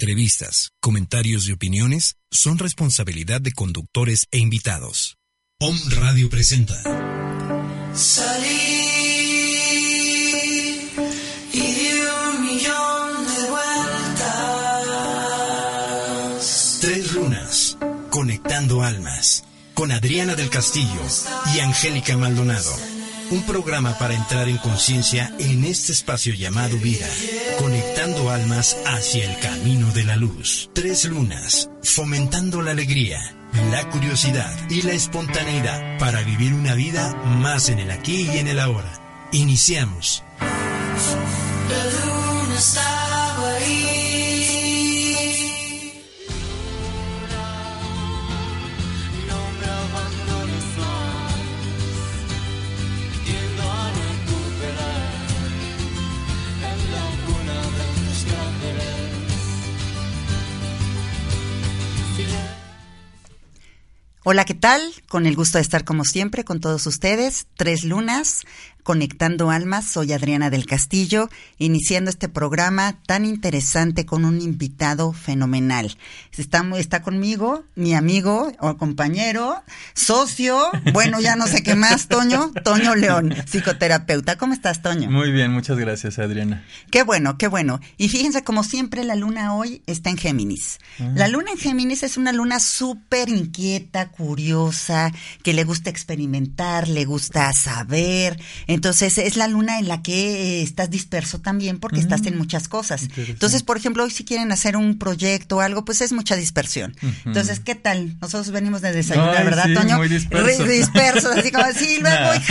entrevistas, comentarios y opiniones son responsabilidad de conductores e invitados. Om Radio presenta Salí y di un millón de vueltas. Tres Lunas, conectando almas, con Adriana del Castillo y Angélica Maldonado. Un programa para entrar en conciencia en este espacio llamado vida, conectando almas hacia el camino de la luz. Tres Lunas, fomentando la alegría, la curiosidad y la espontaneidad para vivir una vida más en el aquí y en el ahora. Iniciamos. La luna estaba ahí. Hola, ¿qué tal? Con el gusto de estar como siempre con todos ustedes. Tres Lunas, conectando almas. Soy Adriana del Castillo, iniciando este programa tan interesante con un invitado fenomenal. Está conmigo mi amigo o compañero, socio, bueno, ya no sé qué más, Toño León, psicoterapeuta. ¿Cómo estás, Toño? Muy bien, muchas gracias, Adriana. Qué bueno, qué bueno. Y fíjense, como siempre, la luna hoy está en Géminis. La luna en Géminis es una luna súper inquieta, curiosa, que le gusta experimentar, le gusta saber. Entonces es la luna en la que estás disperso también porque estás en muchas cosas. Entonces, por ejemplo, hoy si quieren hacer un proyecto o algo, pues es mucha dispersión. Entonces, ¿qué tal? Nosotros venimos de desayunar, ¿verdad, sí, Toño? Muy dispersos. Dispersos, así como así, luego y,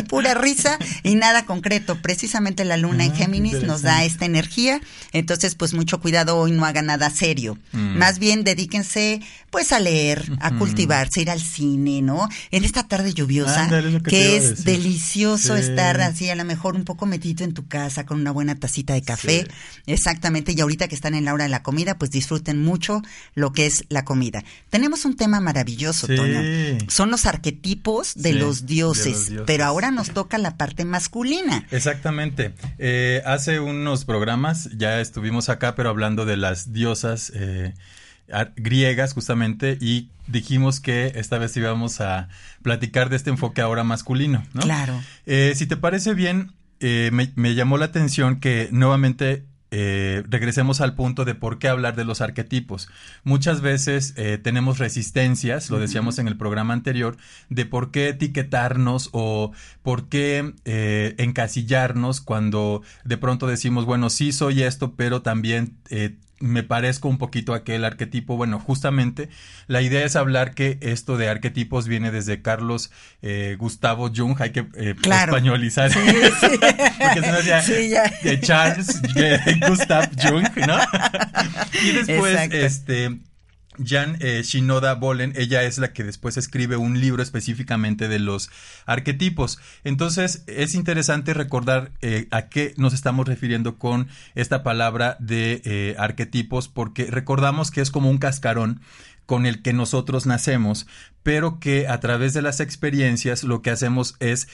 y pura risa y nada concreto. Precisamente la luna en Géminis nos da esta energía. Entonces, pues mucho cuidado, hoy no haga nada serio. Más bien dedíquense pues a leer, a cultivarse, ir al cine, ¿no? En esta tarde lluviosa, que es delicioso estar así, a lo mejor un poco metido en tu casa con una buena tacita de café. Exactamente, y ahorita que están en la hora de la comida, pues disfruten mucho lo que es la comida. Tenemos un tema maravilloso, Toño. Son los arquetipos de los dioses, pero ahora nos toca la parte masculina. Exactamente. Hace unos programas ya estuvimos acá, pero hablando de las diosas griegas justamente, y dijimos que esta vez íbamos a platicar de este enfoque ahora masculino, ¿no? Claro. Si te parece bien, me llamó la atención que nuevamente regresemos al punto de por qué hablar de los arquetipos. Muchas veces tenemos resistencias, lo decíamos en el programa anterior, de por qué etiquetarnos o por qué encasillarnos cuando de pronto decimos, bueno, sí soy esto, pero también me parezco un poquito a aquel arquetipo. Bueno, justamente la idea es hablar que esto de arquetipos viene desde Carlos Gustavo Jung. Hay que españolizar. Porque se decía Charles Gustav Jung, ¿no? Y después, Jean Shinoda Bolen, ella es la que después escribe un libro específicamente de los arquetipos. Entonces, es interesante recordar a qué nos estamos refiriendo con esta palabra de arquetipos, porque recordamos que es como un cascarón con el que nosotros nacemos, pero que a través de las experiencias lo que hacemos es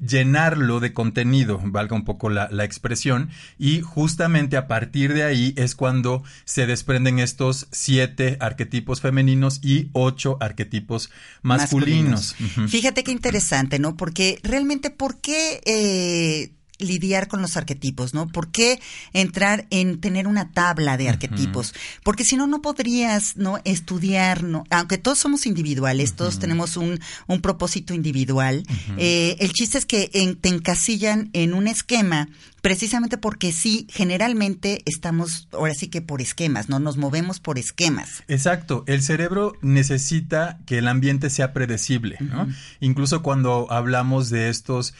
llenarlo de contenido, valga un poco la expresión, y justamente a partir de ahí es cuando se desprenden estos 7 arquetipos femeninos y 8 arquetipos masculinos. Fíjate qué interesante, ¿no? Porque realmente, ¿por qué lidiar con los arquetipos, ¿no? ¿Por qué entrar en tener una tabla de arquetipos? Porque si no, no podrías, ¿no?, estudiar, ¿no? Aunque todos somos individuales, todos tenemos un propósito individual. El chiste es que te encasillan en un esquema, precisamente porque sí, generalmente estamos, ahora sí que por esquemas, ¿no? Nos movemos por esquemas. Exacto. El cerebro necesita que el ambiente sea predecible, ¿no? Incluso cuando hablamos de estos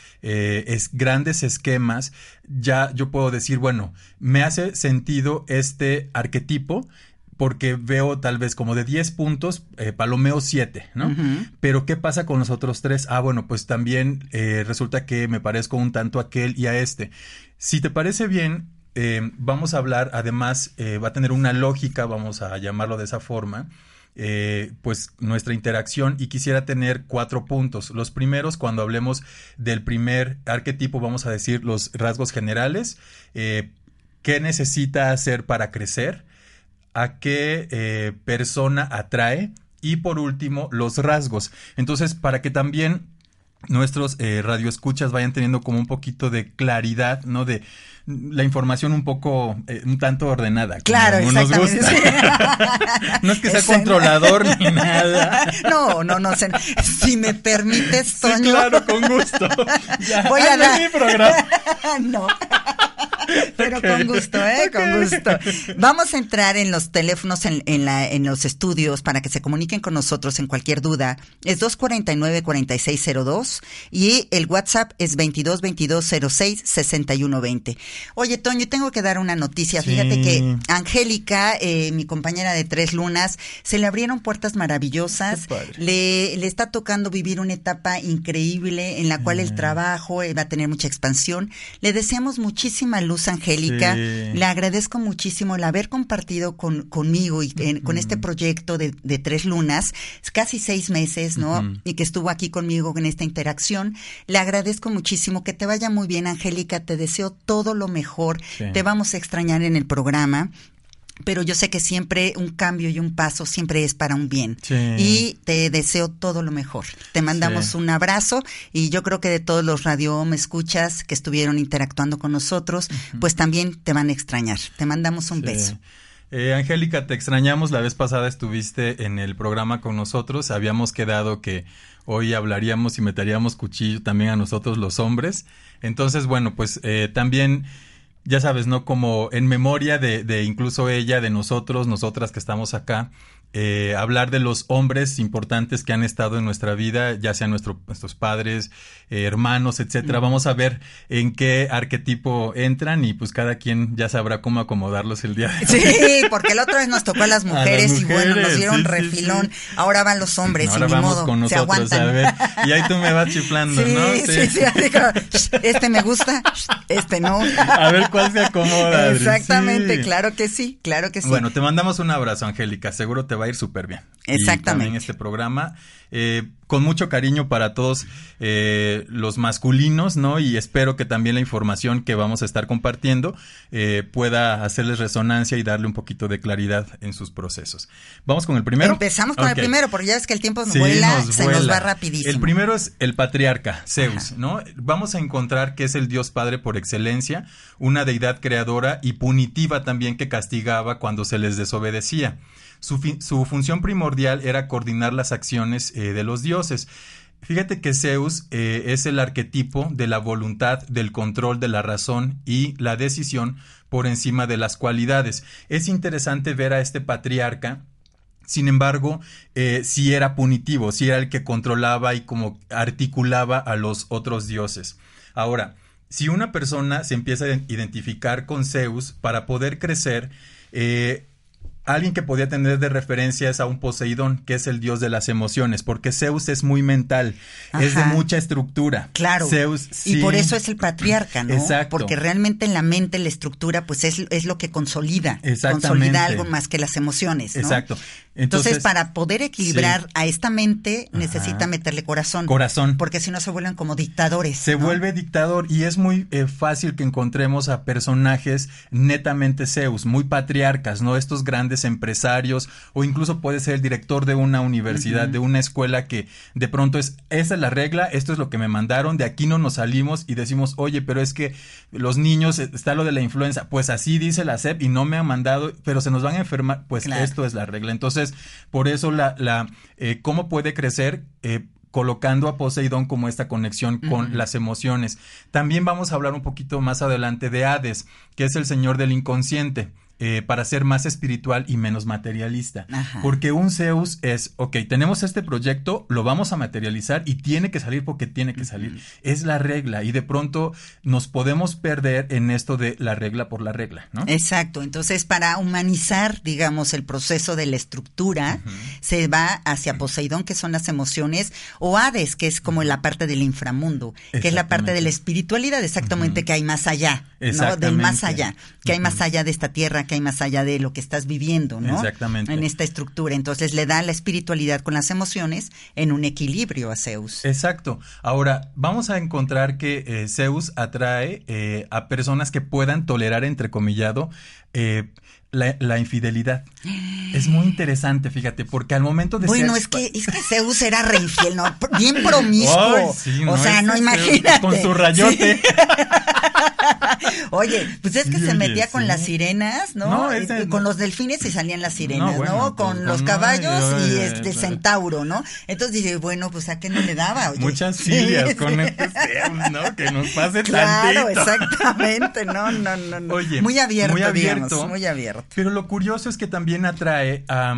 grandes esquemas, ya yo puedo decir, bueno, me hace sentido este arquetipo, porque veo tal vez como de 10 puntos, palomeo 7, ¿no? Pero ¿qué pasa con los otros 3? Ah, bueno, pues también resulta que me parezco un tanto a aquel y a este. Si te parece bien, vamos a hablar, además, va a tener una lógica, vamos a llamarlo de esa forma, pues nuestra interacción, y quisiera tener 4 puntos. Los primeros, cuando hablemos del primer arquetipo, vamos a decir los rasgos generales, qué necesita hacer para crecer, a qué persona atrae y, por último, los rasgos. Entonces, para que también nuestros radioescuchas vayan teniendo como un poquito de claridad, ¿no? De la información un poco, un tanto ordenada. Claro, exactamente. Nos gusta. No es que sea controlador ni nada. No. Si me permites, Toño. Sí, claro, con gusto. Ya, voy a dar mi programa. No. Pero okay. Con gusto, ¿eh? Okay. Con gusto. Vamos a entrar en los teléfonos, en los estudios, para que se comuniquen con nosotros en cualquier duda. Es 249-4602 y el WhatsApp es 22-2206-6120. Oye, Toño, tengo que dar una noticia. Sí. Fíjate que Angélica, mi compañera de Tres Lunas, se le abrieron puertas maravillosas. Le está tocando vivir una etapa increíble en la cual el trabajo va a tener mucha expansión. Le deseamos muchísima luz, Angélica. Sí. Le agradezco muchísimo el haber compartido conmigo y con este proyecto de Tres Lunas, casi 6 meses, ¿no? Y que estuvo aquí conmigo en esta interacción. Le agradezco muchísimo. Que te vaya muy bien, Angélica. Te deseo todo lo mejor. Sí. Te vamos a extrañar en el programa. Pero yo sé que siempre un cambio y un paso siempre es para un bien. Sí. Y te deseo todo lo mejor. Te mandamos un abrazo y yo creo que de todos los radio me escuchas que estuvieron interactuando con nosotros, pues también te van a extrañar. Te mandamos un beso. Angélica, te extrañamos. La vez pasada estuviste en el programa con nosotros. Habíamos quedado que hoy hablaríamos y meteríamos cuchillo también a nosotros los hombres. Entonces, bueno, pues también... Ya sabes, ¿no? Como en memoria de incluso ella, de nosotros, nosotras que estamos acá, hablar de los hombres importantes que han estado en nuestra vida, ya sean nuestros padres, hermanos, etcétera. Vamos a ver en qué arquetipo entran y pues cada quien ya sabrá cómo acomodarlos el día de hoy. Sí, porque la otra vez nos tocó a las mujeres y bueno, nos dieron refilón. Sí. Ahora van los hombres, ahora y ni modo, con nosotros, se aguantan. A ver, y ahí tú me vas chiflando, sí, ¿no? Sí, así como, este me gusta, este no. A ver cuál se acomoda. Exactamente, sí. Claro que sí. Bueno, te mandamos un abrazo, Angélica, seguro te va a ir súper bien. Exactamente. Y también este programa, con mucho cariño para todos los masculinos, ¿no? Y espero que también la información que vamos a estar compartiendo pueda hacerles resonancia y darle un poquito de claridad en sus procesos. ¿Vamos con el primero? Empezamos con el primero, porque ya ves que el tiempo se vuela. Nos va rapidísimo. El primero es el patriarca, Zeus, ¿no? Vamos a encontrar que es el dios padre por excelencia, una deidad creadora y punitiva también que castigaba cuando se les desobedecía. Su función primordial era coordinar las acciones de los dioses. Fíjate que Zeus es el arquetipo de la voluntad, del control, de la razón y la decisión por encima de las cualidades. Es interesante ver a este patriarca. Sin embargo, sí era punitivo, sí era el que controlaba y como articulaba a los otros dioses. Ahora, si una persona se empieza a identificar con Zeus para poder crecer, alguien que podía tener de referencia es a un Poseidón, que es el dios de las emociones, porque Zeus es muy mental, es de mucha estructura. Claro, Zeus, y por eso es el patriarca, ¿no? Exacto. Porque realmente en la mente la estructura pues es lo que consolida. Exactamente. Consolida algo más que las emociones, ¿no? Exacto. Entonces para poder equilibrar a esta mente, necesita meterle corazón. Corazón. Porque si no se vuelven como dictadores. Se vuelve dictador y es muy fácil que encontremos a personajes netamente Zeus, muy patriarcas, ¿no? Estos grandes empresarios o incluso puede ser el director de una universidad, de una escuela que de pronto esa es la regla, esto es lo que me mandaron, de aquí no nos salimos y decimos, oye, pero es que los niños, está lo de la influenza, pues así dice la SEP y no me han mandado, pero se nos van a enfermar, pues esto es la regla. Entonces, por eso cómo puede crecer colocando a Poseidón como esta conexión con las emociones. También vamos a hablar un poquito más adelante de Hades, que es el señor del inconsciente, para ser más espiritual y menos materialista. Ajá. Porque un Zeus es, tenemos este proyecto, lo vamos a materializar y tiene que salir porque tiene que salir. Es la regla y de pronto nos podemos perder en esto de la regla por la regla, ¿no? Exacto. Entonces, para humanizar, digamos, el proceso de la estructura, se va hacia Poseidón, que son las emociones, o Hades, que es como la parte del inframundo, que es la parte de la espiritualidad, exactamente, que hay más allá, ¿no? Del más allá, que hay más allá de esta tierra, allá, que hay más allá de lo que estás viviendo, ¿no? Exactamente. En esta estructura. Entonces le da la espiritualidad con las emociones en un equilibrio a Zeus. Exacto. Ahora, vamos a encontrar que Zeus atrae a personas que puedan tolerar, entrecomillado, la infidelidad. Es muy interesante, fíjate, porque al momento de bueno, ser... Bueno, es que Zeus era re infiel, ¿no? Bien promiscuo. Oh, sí, o no, sea, no, imagínate. Con su rayote. Sí. Oye, pues es que se metía con las sirenas, ¿no? Con los delfines y salían las sirenas, ¿no? Bueno, ¿no? Con los caballos y centauro, ¿no? Entonces dije, bueno, pues ¿a qué no le daba? Oye. Muchas filias con estos temas, ¿no? Que nos pase claro, tantito. Claro, exactamente. No. Oye, muy abierto, digamos. Pero lo curioso es que también atrae a...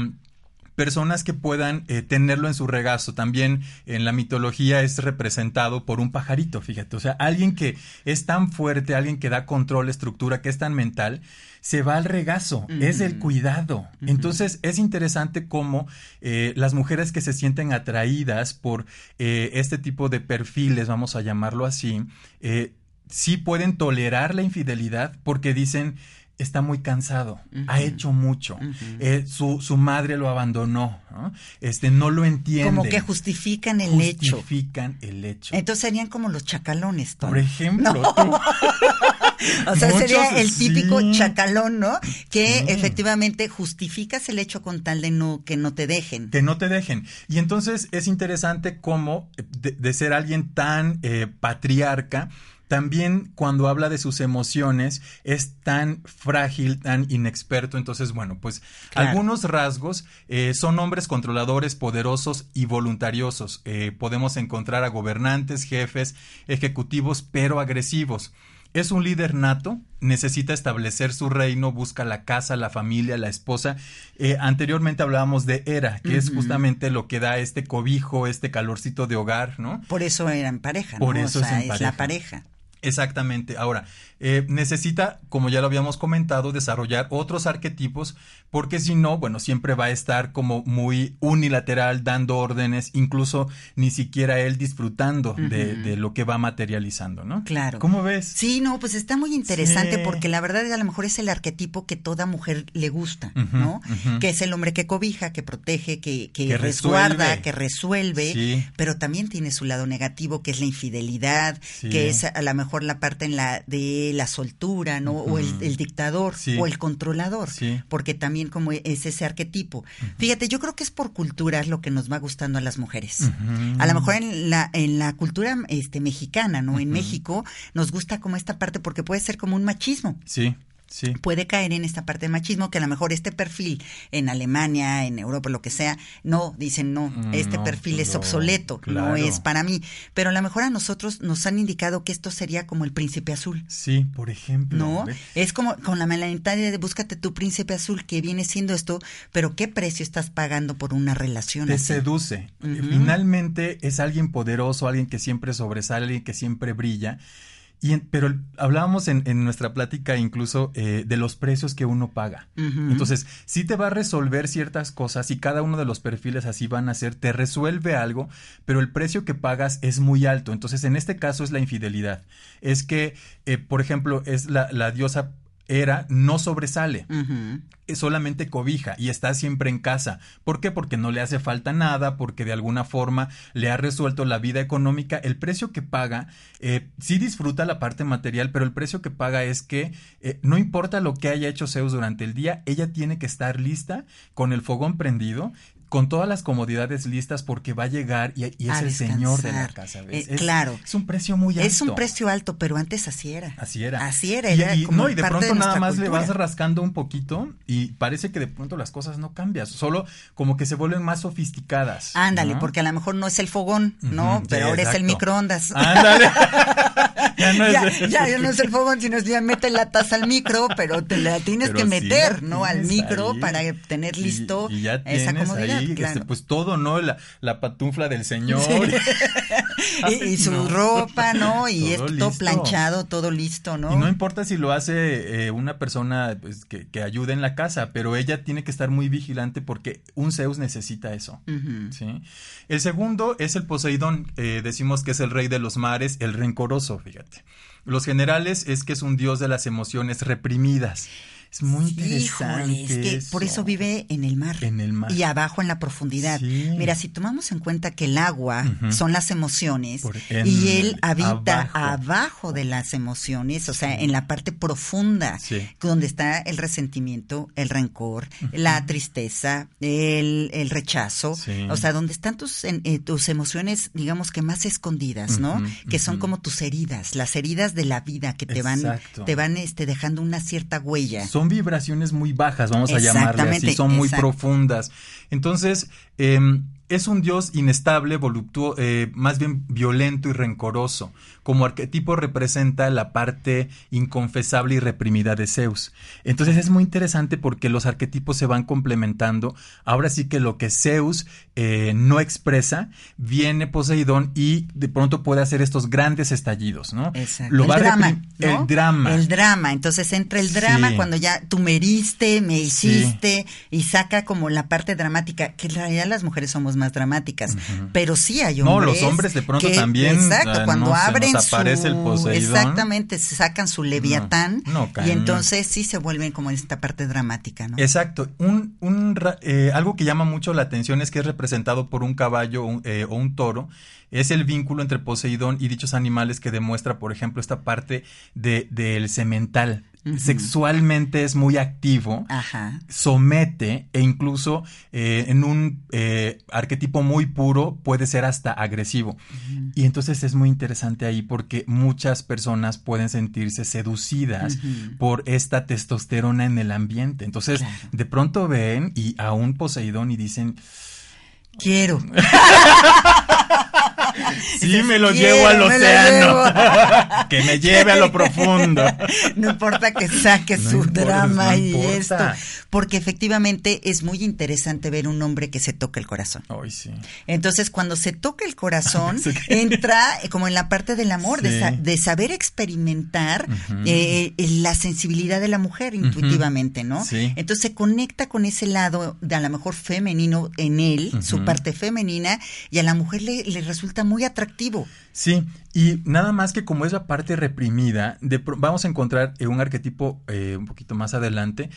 personas que puedan tenerlo en su regazo. También en la mitología es representado por un pajarito, fíjate. O sea, alguien que es tan fuerte, alguien que da control, estructura, que es tan mental, se va al regazo. Uh-huh. Es el cuidado. Uh-huh. Entonces, es interesante cómo las mujeres que se sienten atraídas por este tipo de perfiles, vamos a llamarlo así, sí pueden tolerar la infidelidad porque dicen... está muy cansado, uh-huh, ha hecho mucho, uh-huh, su madre lo abandonó, ¿no? No lo entiende. Como que justifican el hecho. Entonces serían como los chacalones, ¿tú? Por ejemplo, no. Tú. O sea, sería el típico chacalón, ¿no? Que efectivamente justificas el hecho con tal de que no te dejen. Y entonces es interesante cómo de ser alguien tan patriarca, también cuando habla de sus emociones es tan frágil, tan inexperto. Entonces, bueno, pues claro, algunos rasgos son hombres controladores, poderosos y voluntariosos. Podemos encontrar a gobernantes, jefes, ejecutivos, pero agresivos. Es un líder nato, necesita establecer su reino, busca la casa, la familia, la esposa. Anteriormente hablábamos de Hera, que uh-huh, es justamente lo que da este cobijo, este calorcito de hogar, ¿no? Por eso eran pareja, ¿no? Por eso es la pareja. Exactamente. Ahora, necesita, como ya lo habíamos comentado, desarrollar otros arquetipos, porque si no, bueno, siempre va a estar como muy unilateral, dando órdenes, incluso ni siquiera él disfrutando uh-huh, de lo que va materializando, ¿no? Claro. ¿Cómo ves? Sí, no, pues está muy interesante, sí, porque la verdad a lo mejor es el arquetipo que toda mujer le gusta, uh-huh, ¿no? Uh-huh. Que es el hombre que cobija, que protege, que resguarda, que resuelve, sí, pero también tiene su lado negativo, que es la infidelidad, sí, que es a lo mejor la parte de la soltura, ¿no? Uh-huh. O el dictador, sí, o el controlador, sí, porque también como es ese arquetipo. Uh-huh. Fíjate, yo creo que es por culturas lo que nos va gustando a las mujeres. Uh-huh. A lo mejor en la cultura mexicana, ¿no? Uh-huh. En México nos gusta como esta parte porque puede ser como un machismo. Sí. Sí. Puede caer en esta parte de machismo, que a lo mejor este perfil en Alemania, en Europa, lo que sea, no, dicen no, este perfil es obsoleto, claro, no es para mí. Pero a lo mejor a nosotros nos han indicado que esto sería como el príncipe azul. Sí, por ejemplo. No, ¿ves? Es como con la mentalidad de búscate tu príncipe azul, que viene siendo esto, pero ¿qué precio estás pagando por una relación así? Te seduce. Uh-huh. Finalmente es alguien poderoso, alguien que siempre sobresale, alguien que siempre brilla. Pero hablábamos en nuestra plática incluso de los precios que uno paga. Uh-huh. Entonces, sí te va a resolver ciertas cosas y cada uno de los perfiles así van a ser, te resuelve algo, pero el precio que pagas es muy alto. Entonces, en este caso es la infidelidad. Es que, por ejemplo, es la diosa Hera, no sobresale, uh-huh, solamente cobija y está siempre en casa. ¿Por qué? Porque no le hace falta nada, porque de alguna forma le ha resuelto la vida económica. El precio que paga, sí disfruta la parte material, pero el precio que paga es que no importa lo que haya hecho Zeus durante el día, ella tiene que estar lista, con el fogón prendido, con todas las comodidades listas, porque va a llegar y es el señor de la casa, ¿ves? Claro. Es un precio muy alto. Es un precio alto, pero antes así era. Y de pronto nada más cultura, le vas rascando un poquito y parece que de pronto las cosas no cambian, solo como que se vuelven más sofisticadas. Ándale, ¿no? Porque a lo mejor no es el fogón, ¿no? Uh-huh, pero sí, ahora exacto, es el microondas. Ándale. Ya no es el fogón, sino ya mete la taza al micro, pero te la tienes pero que meter, sí, ¿no? Al micro ahí, para tener listo y ya esa comodidad. Ahí, claro, pues todo, ¿no? La pantufla del señor. Sí. y su ropa, ¿no? Y esto todo planchado, todo listo, ¿no? Y no importa si lo hace una persona pues, que ayude en la casa, pero ella tiene que estar muy vigilante porque un Zeus necesita eso, uh-huh, ¿sí? El segundo es el Poseidón. Decimos que es el rey de los mares, el rencoroso, fíjate. Los generales es que es un dios de las emociones reprimidas. Es muy interesante. Híjole, es que eso. Por eso vive en el mar. En el mar. Y abajo en la profundidad. Sí. Mira, si tomamos en cuenta que el agua son las emociones y él habita abajo de las emociones, o sea, en la parte profunda, donde está el resentimiento, el rencor, la tristeza, el rechazo, o sea, donde están tus emociones, digamos que más escondidas, ¿no? Que son como tus heridas, las heridas de la vida que te van dejando una cierta huella. Son vibraciones muy bajas, vamos a llamarle así, son muy profundas. Entonces, es un dios inestable, voluptuoso, más bien violento y rencoroso. Como arquetipo representa la parte inconfesable y reprimida de Zeus. Entonces es muy interesante porque los arquetipos se van complementando. Ahora sí que lo que Zeus no expresa, viene Poseidón y de pronto puede hacer estos grandes estallidos, ¿no? Exacto. El drama. Entonces entra el drama cuando ya tú me heriste, me hiciste y saca como la parte dramática, que en realidad las mujeres somos más dramáticas, pero sí hay hombres. No, los hombres de pronto que, también. Exacto, cuando abren aparece el Poseidón. Exactamente, se sacan su Leviatán y entonces sí se vuelven como en esta parte dramática, ¿no? Exacto. Algo que llama mucho la atención es que es representado por un caballo o un toro. Es el vínculo entre Poseidón y dichos animales que demuestra, por ejemplo, esta parte del semental. Sexualmente es muy activo, somete e incluso en un arquetipo muy puro puede ser hasta agresivo. Y entonces es muy interesante ahí porque muchas personas pueden sentirse seducidas por esta testosterona en el ambiente. Entonces, de pronto ven y a un Poseidón y dicen... Quiero. Sí, me lo llevo al océano. Que me lleve a lo profundo. No importa que saque su drama y esto. Porque efectivamente es muy interesante ver un hombre que se toca el corazón. Ay, sí. Entonces, cuando se toca el corazón, entra como en la parte del amor, de saber experimentar la sensibilidad de la mujer intuitivamente, ¿no? Sí. Entonces, se conecta con ese lado de a lo mejor femenino en él, su parte femenina, y a la mujer le resulta muy atractivo. Sí, y nada más que como es la parte reprimida, vamos a encontrar un arquetipo un poquito más adelante,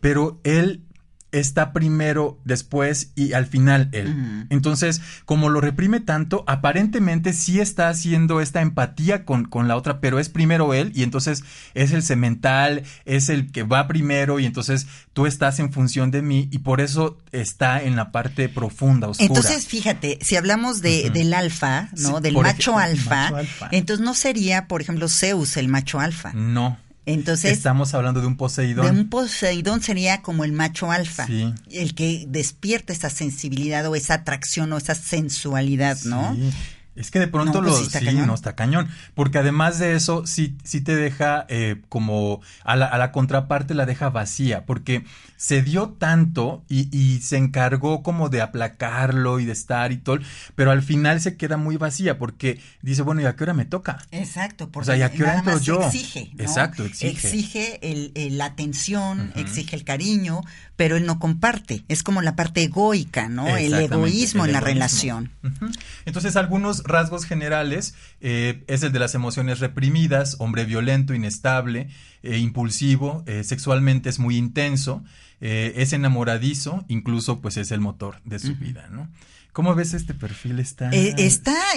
pero él está primero, después y al final él. Entonces, como lo reprime tanto, aparentemente sí está haciendo esta empatía con la otra, pero es primero él y entonces es el semental, es el que va primero y entonces tú estás en función de mí y por eso está en la parte profunda, oscura. Entonces, fíjate, si hablamos del alfa, ¿no? Del macho alfa, entonces no sería, por ejemplo, Zeus el macho alfa. No. Entonces, estamos hablando de un Poseidón. De un Poseidón sería como el macho alfa, el que despierta esa sensibilidad o esa atracción o esa sensualidad, ¿no? Es que de pronto está cañón, porque además de eso sí te deja como a la contraparte la deja vacía, porque se dio tanto y se encargó como de aplacarlo y de estar y todo, pero al final se queda muy vacía porque dice, bueno, ¿y a qué hora me toca? Exacto, porque o sea, ¿y a qué hora entro yo? Exige, ¿no? Exacto, exige la atención, exige el cariño, pero él no comparte, es como la parte egoica, ¿no? El egoísmo en la relación. Entonces, algunos rasgos generales es el de las emociones reprimidas, hombre violento, inestable, impulsivo, sexualmente es muy intenso, es enamoradizo, incluso pues es el motor de su vida, ¿no? ¿Cómo ves este perfil? Está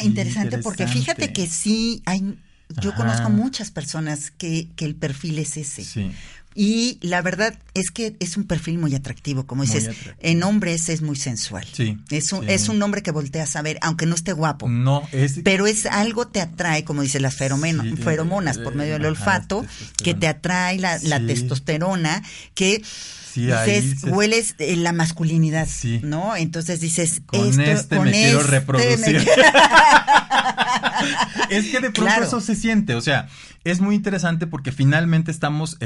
interesante porque fíjate que sí hay... Yo conozco muchas personas que el perfil es ese. Sí. Y la verdad es que es un perfil muy atractivo, como dices, en hombres es muy sensual. Sí. Es un hombre que volteas a ver, aunque no esté guapo. No, es... Pero es algo te atrae, como dices, las feromonas por medio del olfato, que te atrae la testosterona, que... Dices, hueles la masculinidad, ¿no? Entonces dices, quiero reproducir. Es que de pronto eso se siente, o sea, es muy interesante porque finalmente estamos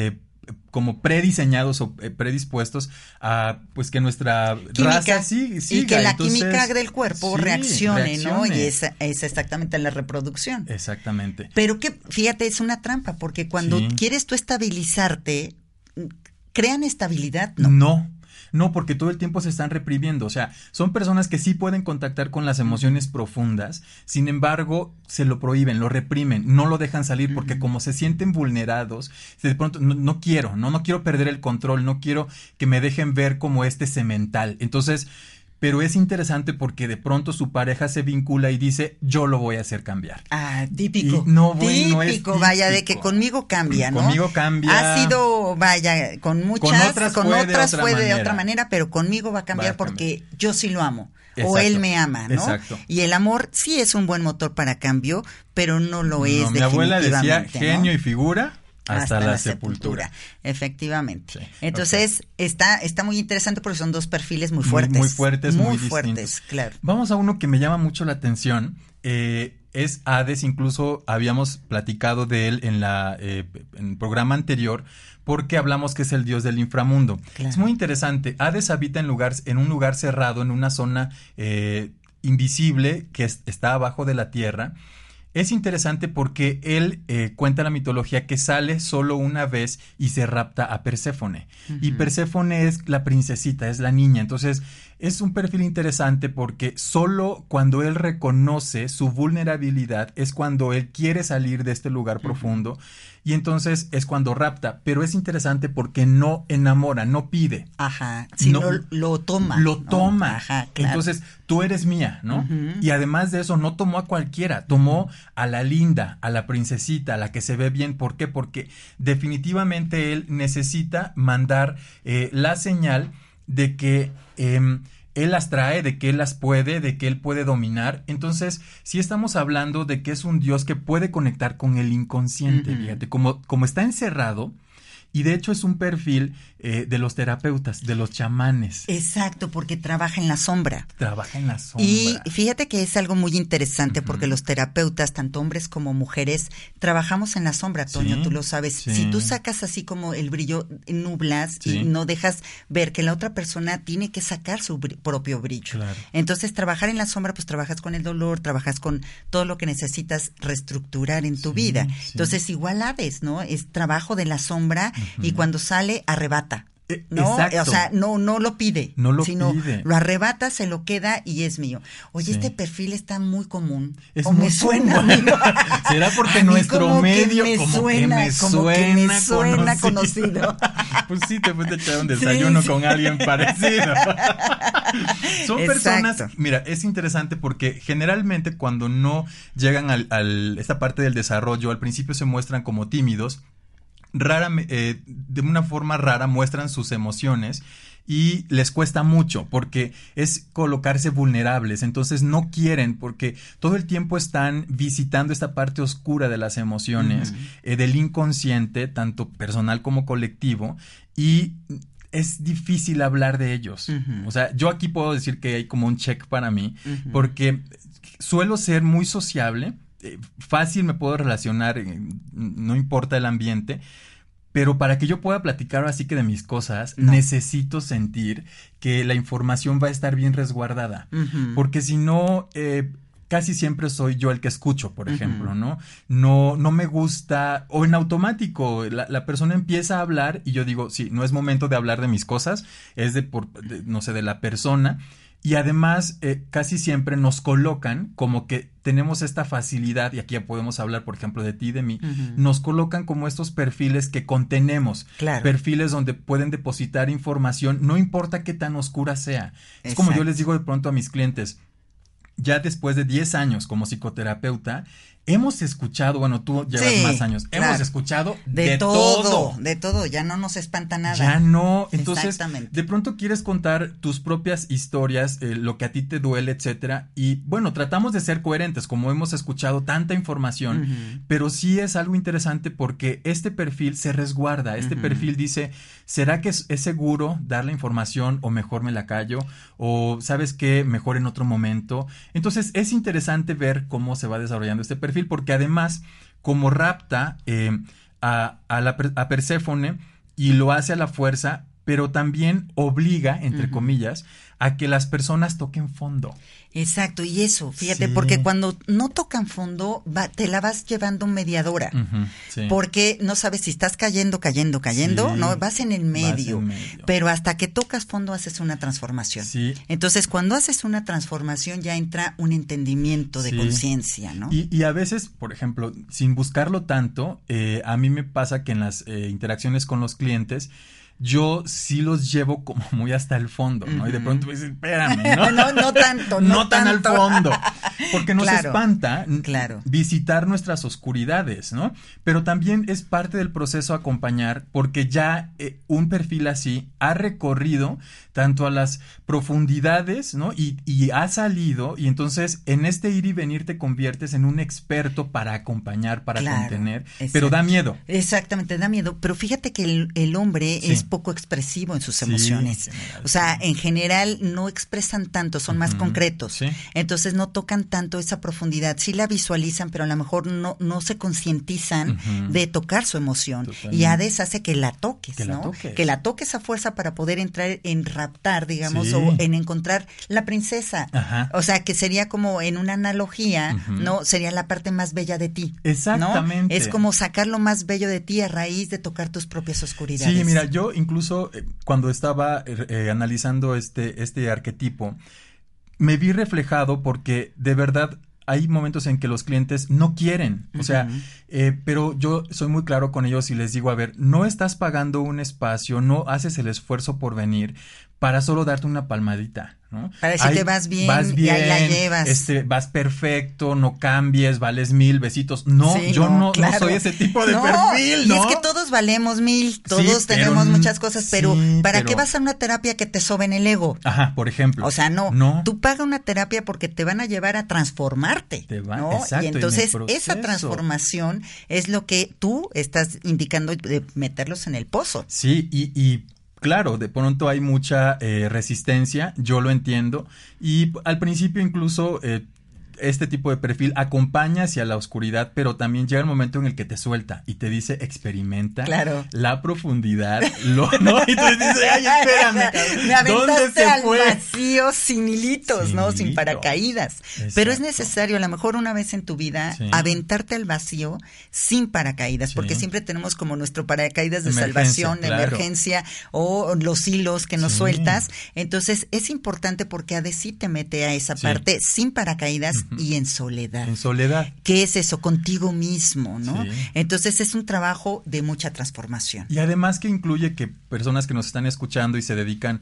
como prediseñados o predispuestos a pues que nuestra química, raza siga. Y que la química del cuerpo reaccione, ¿no? Y es exactamente la reproducción. Exactamente. Pero que, fíjate, es una trampa porque cuando quieres tú estabilizarte... ¿Crean estabilidad? No. No, porque todo el tiempo se están reprimiendo. O sea, son personas que sí pueden contactar con las emociones profundas, sin embargo, se lo prohíben, lo reprimen, no lo dejan salir, porque como se sienten vulnerados, de pronto, no quiero perder el control, no quiero que me dejen ver como este semental. Entonces, pero es interesante porque de pronto su pareja se vincula y dice, yo lo voy a hacer cambiar. Ah, típico. Y no, típico, no es típico, vaya, de que conmigo cambia, ¿no? Conmigo cambia. Ha sido, vaya, con muchas, con otras fue de otra manera, pero conmigo va a cambiar porque yo sí lo amo. Exacto, o él me ama, ¿no? Exacto. Y el amor sí es un buen motor para cambio, pero no lo es definitivamente. Mi abuela decía, genio y figura hasta la sepultura. Efectivamente. Sí, entonces, está muy interesante porque son dos perfiles muy fuertes. Muy fuertes, muy distintos. Claro. Vamos a uno que me llama mucho la atención, es Hades, incluso habíamos platicado de él en el programa anterior, porque hablamos que es el dios del inframundo. Claro. Es muy interesante. Hades habita en un lugar cerrado, en una zona invisible que está abajo de la tierra. Es interesante porque él cuenta la mitología que sale solo una vez y se rapta a Perséfone. Uh-huh. Y Perséfone es la princesita, es la niña. Entonces, es un perfil interesante porque solo cuando él reconoce su vulnerabilidad es cuando él quiere salir de este lugar profundo. Y entonces es cuando rapta, pero es interesante porque no enamora, no pide. Ajá, sino lo toma. Lo toma. Ajá, claro. Entonces, tú eres mía, ¿no? Uh-huh. Y además de eso, no tomó a cualquiera, tomó a la linda, a la princesita, a la que se ve bien. ¿Por qué? Porque definitivamente él necesita mandar la señal de que él las trae, de que él las puede, de que él puede dominar. Entonces, sí estamos hablando de que es un dios que puede conectar con el inconsciente, fíjate, como está encerrado. Y de hecho es un perfil de los terapeutas, de los chamanes. Exacto, porque trabaja en la sombra. Trabaja en la sombra. Y fíjate que es algo muy interesante porque los terapeutas, tanto hombres como mujeres, trabajamos en la sombra, Toño, tú lo sabes. Sí. Si tú sacas así como el brillo, nublas y no dejas ver que la otra persona tiene que sacar su propio brillo. Claro. Entonces, trabajar en la sombra, pues trabajas con el dolor, trabajas con todo lo que necesitas reestructurar en tu vida. Sí. Entonces, igual Hades, ¿no? Es trabajo de la sombra. Y cuando sale, arrebata, ¿no? Exacto. O sea, no lo pide, sino lo arrebata, se lo queda y es mío. Oye, este perfil está muy común. Me suena. ¿Será porque nuestro medio me suena conocido? Pues sí, te fuiste a echar un desayuno con alguien parecido. Son personas, mira, es interesante porque generalmente cuando no llegan a esta parte del desarrollo, al principio se muestran como tímidos. De una forma rara muestran sus emociones y les cuesta mucho porque es colocarse vulnerables, entonces no quieren porque todo el tiempo están visitando esta parte oscura de las emociones, del inconsciente, tanto personal como colectivo, y es difícil hablar de ellos. O sea, yo aquí puedo decir que hay como un check para mí porque suelo ser muy sociable, fácil me puedo relacionar, no importa el ambiente, pero para que yo pueda platicar así que de mis cosas, necesito sentir que la información va a estar bien resguardada, porque si no, casi siempre soy yo el que escucho, por ejemplo, ¿no? No me gusta, o en automático, la persona empieza a hablar y yo digo, sí, no es momento de hablar de mis cosas, es de la persona. Y además, casi siempre nos colocan como que tenemos esta facilidad, y aquí ya podemos hablar, por ejemplo, de ti y de mí, nos colocan como estos perfiles que contenemos, perfiles donde pueden depositar información, no importa qué tan oscura sea. Exacto. Es como yo les digo de pronto a mis clientes, ya después de 10 años como psicoterapeuta, hemos escuchado, bueno, tú llevas más años, hemos escuchado de todo, ya no nos espanta nada. Ya no, entonces, de pronto quieres contar tus propias historias, lo que a ti te duele, etcétera, y bueno, tratamos de ser coherentes, como hemos escuchado tanta información, pero sí es algo interesante porque este perfil se resguarda, este perfil dice, ¿será que es seguro dar la información o mejor me la callo? O, ¿sabes qué? Mejor en otro momento. Entonces, es interesante ver cómo se va desarrollando este perfil. Porque además, como rapta a Perséfone y lo hace a la fuerza, pero también obliga, entre comillas, a que las personas toquen fondo. Exacto, y eso, fíjate, sí, porque cuando no tocan fondo, te la vas llevando mediadora, sí, porque no sabes si estás cayendo, sí, no, vas en el medio, pero hasta que tocas fondo haces una transformación. Sí. Entonces, cuando haces una transformación ya entra un entendimiento de conciencia, ¿no? Y a veces, por ejemplo, sin buscarlo tanto, a mí me pasa que en las interacciones con los clientes, yo sí los llevo como muy hasta el fondo, ¿no? Y de pronto me dicen, espérame, ¿no? no tanto. Al fondo, porque nos espanta visitar nuestras oscuridades, ¿no? Pero también es parte del proceso acompañar, porque ya un perfil así ha recorrido tanto a las profundidades, ¿no? Y ha salido, y entonces en este ir y venir te conviertes en un experto para acompañar, para contener, pero da miedo. Exactamente, da miedo, pero fíjate que el hombre es poco expresivo en sus emociones, en general, en general no expresan tanto, son más concretos, entonces no tocan tanto esa profundidad, sí la visualizan, pero a lo mejor no se concientizan de tocar su emoción. Totalmente. Y Hades hace que la toques, que la toques a fuerza para poder entrar en raptar, digamos, o en encontrar la princesa, o sea, que sería como en una analogía, ¿no? Sería la parte más bella de ti. Exactamente. ¿No? Es como sacar lo más bello de ti a raíz de tocar tus propias oscuridades. Sí, mira, yo incluso cuando estaba analizando este arquetipo, me vi reflejado porque de verdad hay momentos en que los clientes no quieren, o sea, pero yo soy muy claro con ellos y les digo, a ver, no estás pagando un espacio, no haces el esfuerzo por venir para solo darte una palmadita, ¿no? Para decirte vas bien, y ahí la llevas. Vas perfecto, no cambies, vales 1000, besitos. No, sí, yo no soy ese tipo de perfil, ¿no? Y es que todos valemos 1000, todos tenemos muchas cosas, pero ¿para qué vas a una terapia que te soben el ego? Ajá, por ejemplo. O sea, no. Tú paga una terapia porque te van a llevar a transformarte, ¿no? Exacto. Y entonces esa transformación es lo que tú estás indicando de meterlos en el pozo. Sí, y claro, de pronto hay mucha resistencia, yo lo entiendo, y al principio incluso este tipo de perfil acompaña hacia la oscuridad, pero también llega el momento en el que te suelta y te dice, experimenta la profundidad, y te dice, ay, espérame, me aventaste al vacío sin hilitos, ¿no? Sin paracaídas. Exacto. Pero es necesario, a lo mejor una vez en tu vida, aventarte al vacío sin paracaídas, porque siempre tenemos como nuestro paracaídas de salvación, emergencia, o los hilos que nos sueltas. Entonces, es importante porque a sí te mete a esa parte sin paracaídas, y en soledad. En soledad. ¿Qué es eso? Contigo mismo, ¿no? Sí. Entonces es un trabajo de mucha transformación. Y además que incluye que personas que nos están escuchando y se dedican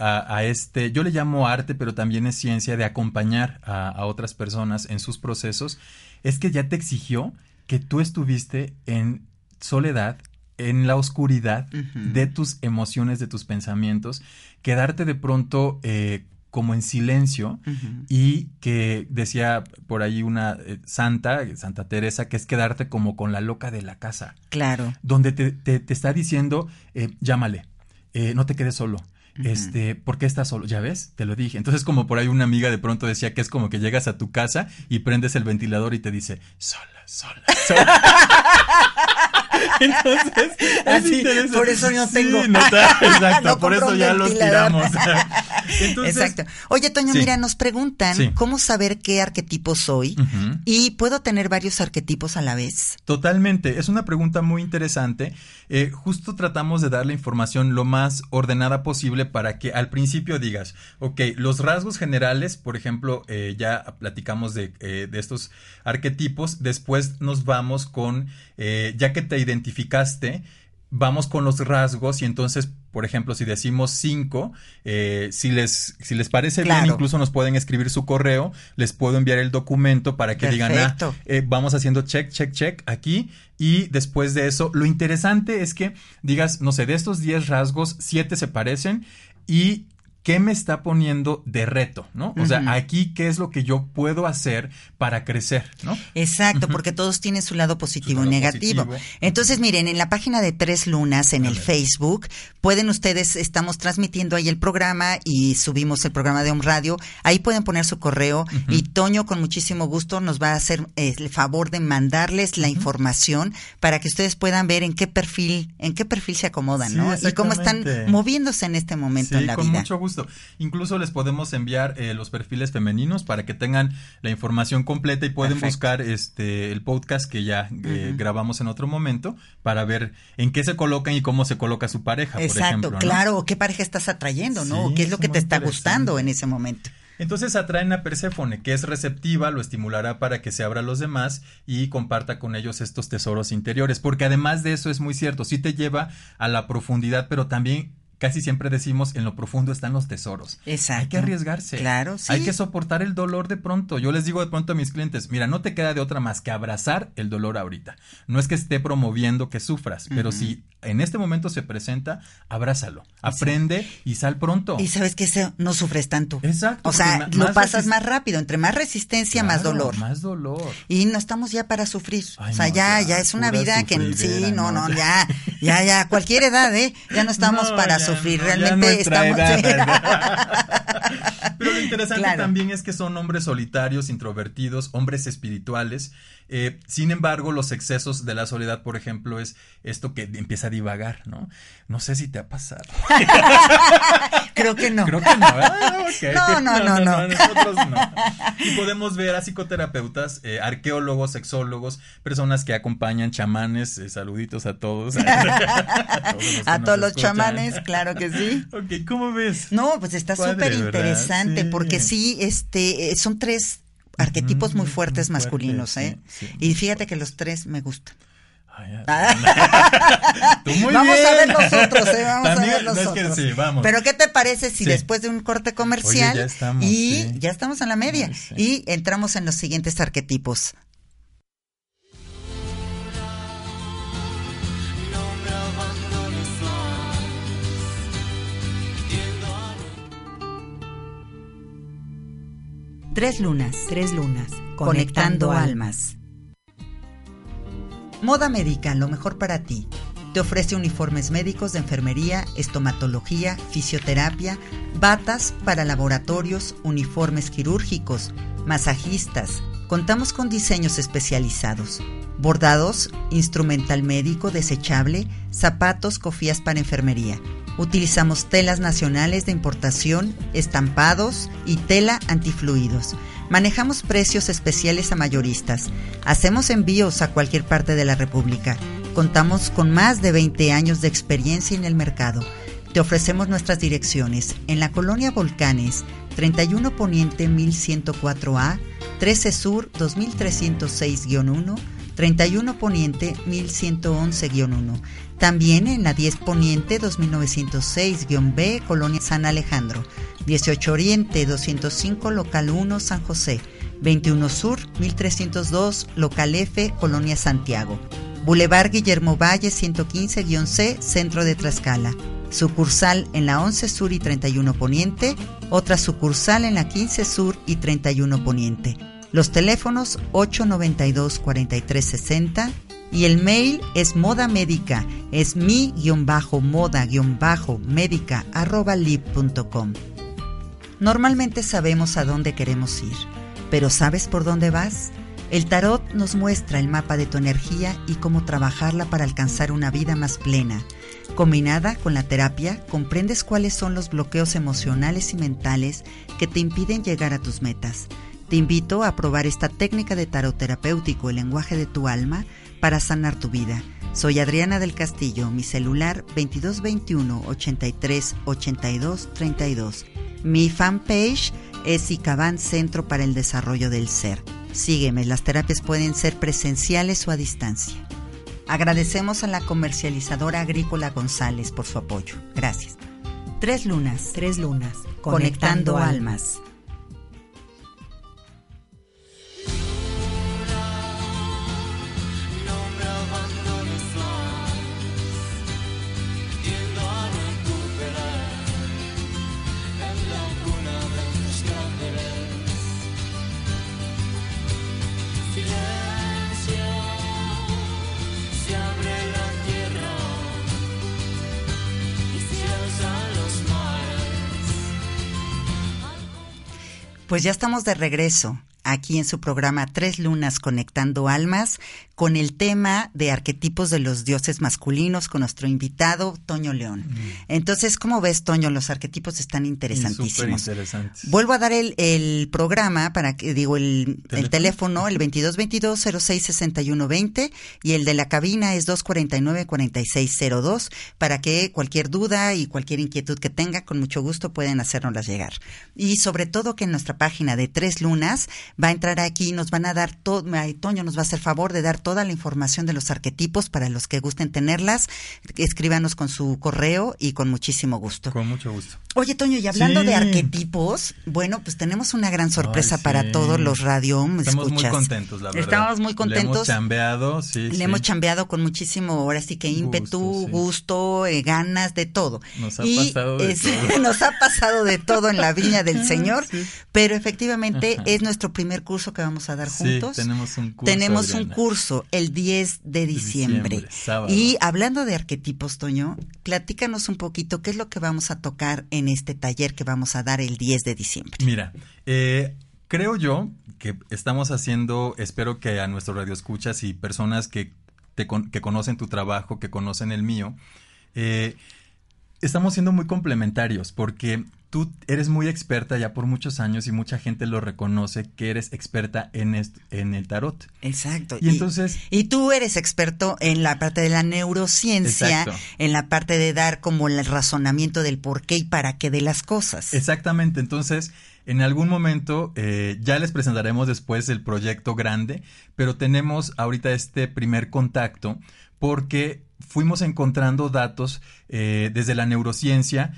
a este, yo le llamo arte, pero también es ciencia de acompañar a otras personas en sus procesos, es que ya te exigió que tú estuviste en soledad, en la oscuridad de tus emociones, de tus pensamientos, quedarte de pronto como en silencio, y que decía por ahí una Santa Teresa, que es quedarte como con la loca de la casa. Claro. Donde te está diciendo, llámale, no te quedes solo. ¿Por qué estás solo? ¿Ya ves? Te lo dije. Entonces, como por ahí una amiga de pronto decía que es como que llegas a tu casa y prendes el ventilador y te dice, sola. Entonces, por eso no tengo. Exacto, no por eso ya los tiramos. Entonces, exacto. Oye, Toño, mira, nos preguntan cómo saber qué arquetipo soy y puedo tener varios arquetipos a la vez. Totalmente, es una pregunta muy interesante. Justo tratamos de dar la información lo más ordenada posible para que al principio digas, ok, los rasgos generales, por ejemplo, ya platicamos de estos arquetipos, después nos vamos con, ya que te identificaste, vamos con los rasgos y entonces, por ejemplo, si decimos 5, si les parece bien, incluso nos pueden escribir su correo, les puedo enviar el documento para que digan, vamos haciendo check aquí, y después de eso, lo interesante es que digas, no sé, de estos 10 rasgos, 7 se parecen y ¿qué me está poniendo de reto, no? O sea, aquí, ¿qué es lo que yo puedo hacer para crecer, no? Exacto, porque todos tienen su lado positivo y negativo. Entonces, miren, en la página de Tres Lunas, en el Facebook, pueden ustedes, estamos transmitiendo ahí el programa y subimos el programa de Om Radio. Ahí pueden poner su correo y Toño, con muchísimo gusto, nos va a hacer el favor de mandarles la información para que ustedes puedan ver en qué perfil se acomodan, sí, ¿no? Y cómo están moviéndose en este momento, sí, en la vida. Mucho gusto. Incluso les podemos enviar los perfiles femeninos para que tengan la información completa y pueden buscar el podcast que ya grabamos en otro momento para ver en qué se colocan y cómo se coloca su pareja, por ejemplo, ¿no? Claro, qué pareja estás atrayendo, ¿no? Sí, ¿qué es lo que te está gustando en ese momento? Entonces atraen a Perséfone, que es receptiva, lo estimulará para que se abra a los demás y comparta con ellos estos tesoros interiores, porque además de eso es muy cierto, sí te lleva a la profundidad, pero también casi siempre decimos, en lo profundo están los tesoros. Exacto. Hay que arriesgarse. Claro, sí. Hay que soportar el dolor de pronto. Yo les digo de pronto a mis clientes, mira, no te queda de otra más que abrazar el dolor ahorita. No es que esté promoviendo que sufras, pero si en este momento se presenta, abrázalo. Aprende y sal pronto. Y sabes que eso, no sufres tanto. Exacto. O sea, lo pasas más rápido. Entre más resistencia, claro, más dolor. Más dolor. Y no estamos ya para sufrir. Ay, o sea, no, ya es una vida que... Sí, no, ya, cualquier edad, ¿eh? Ya no estamos para ya sufrir, realmente estamos... Pero lo interesante también es que son hombres solitarios, introvertidos, hombres espirituales. Sin embargo, los excesos de la soledad, por ejemplo, es esto que empieza a divagar, ¿no? No sé si te ha pasado. Creo que no. Ah, okay. No. Nosotros no. Y podemos ver a psicoterapeutas, arqueólogos, sexólogos, personas que acompañan, chamanes, saluditos a todos. a todos los chamanes, claro que sí. Ok, ¿cómo ves? No, pues está súper interesante, porque sí, son tres arquetipos muy fuertes masculinos, Sí, y fíjate que los tres me gustan. Vamos a ver los otros. Sí, vamos. Pero ¿qué te parece si después de un corte comercial ya estamos en la media y entramos en los siguientes arquetipos? Tres Lunas, conectando almas. Moda Médica, lo mejor para ti. Te ofrece uniformes médicos de enfermería, estomatología, fisioterapia, batas para laboratorios, uniformes quirúrgicos, masajistas. Contamos con diseños especializados. Bordados, instrumental médico desechable, zapatos, cofías para enfermería. Utilizamos telas nacionales de importación, estampados y tela antifluidos. Manejamos precios especiales a mayoristas. Hacemos envíos a cualquier parte de la República. Contamos con más de 20 años de experiencia en el mercado. Te ofrecemos nuestras direcciones en la Colonia Volcanes, 31 Poniente 1104A, 13 Sur 2306-1, 31 Poniente 1111-1. También en la 10 Poniente 2906-B, Colonia San Alejandro, 18 Oriente 205, Local 1, San José, 21 Sur 1302, Local F, Colonia Santiago, Boulevard Guillermo Valle 115-C, Centro de Tlaxcala, sucursal en la 11 Sur y 31 Poniente, otra sucursal en la 15 Sur y 31 Poniente. Los teléfonos 892-4360. Y el mail es Moda Médica, es mi-moda-medica@lib.com. Normalmente sabemos a dónde queremos ir, pero ¿sabes por dónde vas? El tarot nos muestra el mapa de tu energía y cómo trabajarla para alcanzar una vida más plena. Combinada con la terapia, comprendes cuáles son los bloqueos emocionales y mentales que te impiden llegar a tus metas. Te invito a probar esta técnica de tarot terapéutico, el lenguaje de tu alma, para sanar tu vida. Soy Adriana del Castillo, mi celular 2221-838232. Mi fanpage es Icaban Centro para el Desarrollo del Ser. Sígueme, las terapias pueden ser presenciales o a distancia. Agradecemos a la comercializadora Agrícola González por su apoyo. Gracias. Tres Lunas, conectando almas. Pues ya estamos de regreso aquí en su programa Tres Lunas, Conectando Almas, con el tema de arquetipos de los dioses masculinos, con nuestro invitado Toño León. Entonces, ¿cómo ves, Toño? Los arquetipos están interesantísimos. Súper interesantes. Vuelvo a dar el programa, para que digo el teléfono, el 2222-066120, y el de la cabina es 249-4602, para que cualquier duda y cualquier inquietud que tenga, con mucho gusto pueden hacérnoslas llegar. Y sobre todo que en nuestra página de Tres Lunas va a entrar aquí, nos van a dar todo, Toño nos va a hacer favor de dar toda la información de los arquetipos para los que gusten tenerlas. Escríbanos con su correo y con muchísimo gusto. Con mucho gusto. Oye, Toño, y hablando de arquetipos, bueno, pues tenemos una gran sorpresa para todos los radioescuchas. Estamos muy contentos, la verdad. Estamos muy contentos. Le hemos chambeado, Le hemos chambeado con muchísimo, ahora sí que ímpetu, gusto, ganas, de todo. Nos ha pasado de todo en la viña del Señor, pero efectivamente es nuestro primer curso que vamos a dar juntos. Sí, tenemos un curso. El 10 de diciembre. Sábado. Y hablando de arquetipos, Toño, platícanos un poquito qué es lo que vamos a tocar en este taller que vamos a dar el 10 de diciembre. Mira, creo yo que estamos haciendo, espero que a nuestros radioescuchas y personas que conocen tu trabajo, que conocen el mío, estamos siendo muy complementarios, porque tú eres muy experta ya por muchos años y mucha gente lo reconoce que eres experta en el tarot. Exacto. Y entonces... Y tú eres experto en la parte de la neurociencia, en la parte de dar como el razonamiento del por qué y para qué de las cosas. Exactamente. Entonces, en algún momento, ya les presentaremos después el proyecto grande, pero tenemos ahorita este primer contacto porque fuimos encontrando datos desde la neurociencia.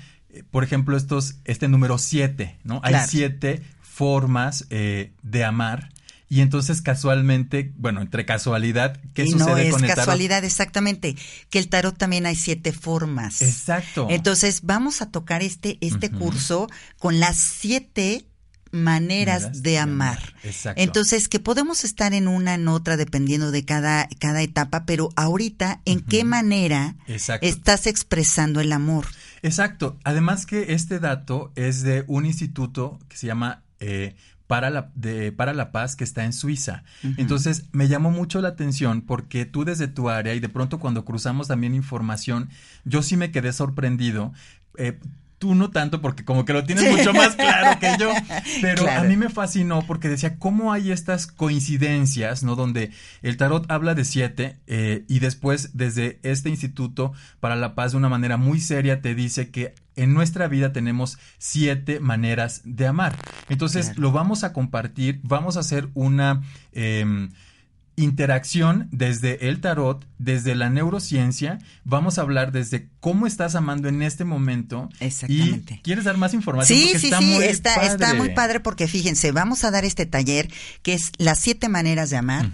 Por ejemplo, este número 7, ¿no? Claro. Hay 7 formas de amar. Y entonces casualmente, bueno, entre casualidad, ¿qué sucede con el tarot? No es casualidad, exactamente, que el tarot también hay 7 formas. Exacto. Entonces vamos a tocar este curso con las 7 maneras de amar. Exacto. Entonces, que podemos estar en una, en otra, dependiendo de cada etapa, pero ahorita, ¿en qué manera estás expresando el amor? Exacto. Además que este dato es de un instituto que se llama para la Paz, que está en Suiza. Entonces, me llamó mucho la atención porque tú desde tu área, y de pronto cuando cruzamos también información, yo sí me quedé sorprendido. Tú no tanto, porque como que lo tienes mucho más claro que yo, pero a mí me fascinó porque decía, ¿cómo hay estas coincidencias, no? Donde el tarot habla de 7 y después desde este Instituto para la Paz de una manera muy seria te dice que en nuestra vida tenemos 7 maneras de amar. Entonces lo vamos a compartir, vamos a hacer una... interacción desde el tarot, desde la neurociencia. Vamos a hablar desde cómo estás amando en este momento. Exactamente. ¿Y quieres dar más información? Está muy padre porque fíjense, vamos a dar este taller que es las 7 maneras de amar,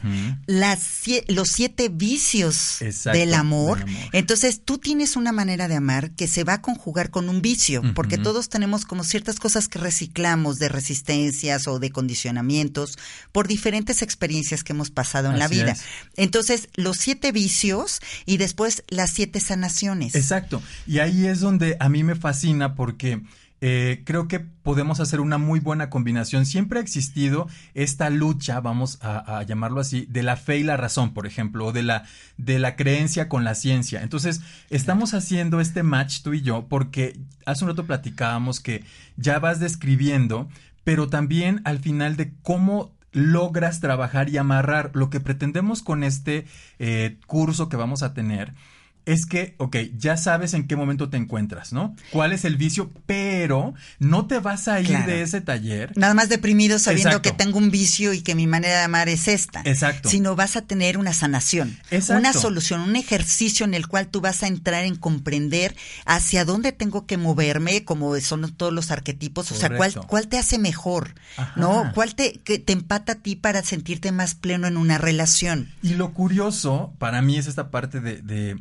los 7 vicios del amor. Entonces tú tienes una manera de amar que se va a conjugar con un vicio, porque todos tenemos como ciertas cosas que reciclamos de resistencias o de condicionamientos por diferentes experiencias que hemos pasado en la vida. Entonces, los 7 vicios y después las 7 sanaciones. Exacto. Y ahí es donde a mí me fascina porque creo que podemos hacer una muy buena combinación. Siempre ha existido esta lucha, vamos a llamarlo así, de la fe y la razón, por ejemplo, o de la creencia con la ciencia. Entonces, estamos haciendo este match tú y yo porque hace un rato platicábamos que ya vas describiendo, pero también al final de cómo logras trabajar y amarrar. Lo que pretendemos con este curso que vamos a tener es que, ya sabes en qué momento te encuentras, ¿no? ¿Cuál es el vicio? Pero no te vas a ir de ese taller nada más deprimido sabiendo que tengo un vicio y que mi manera de amar es esta. Exacto. Sino vas a tener una sanación, una solución, un ejercicio en el cual tú vas a entrar en comprender hacia dónde tengo que moverme, como son todos los arquetipos. Correcto. O sea, ¿cuál te hace mejor? Ajá. ¿No? ¿Cuál te empata a ti para sentirte más pleno en una relación? Y lo curioso para mí es esta parte de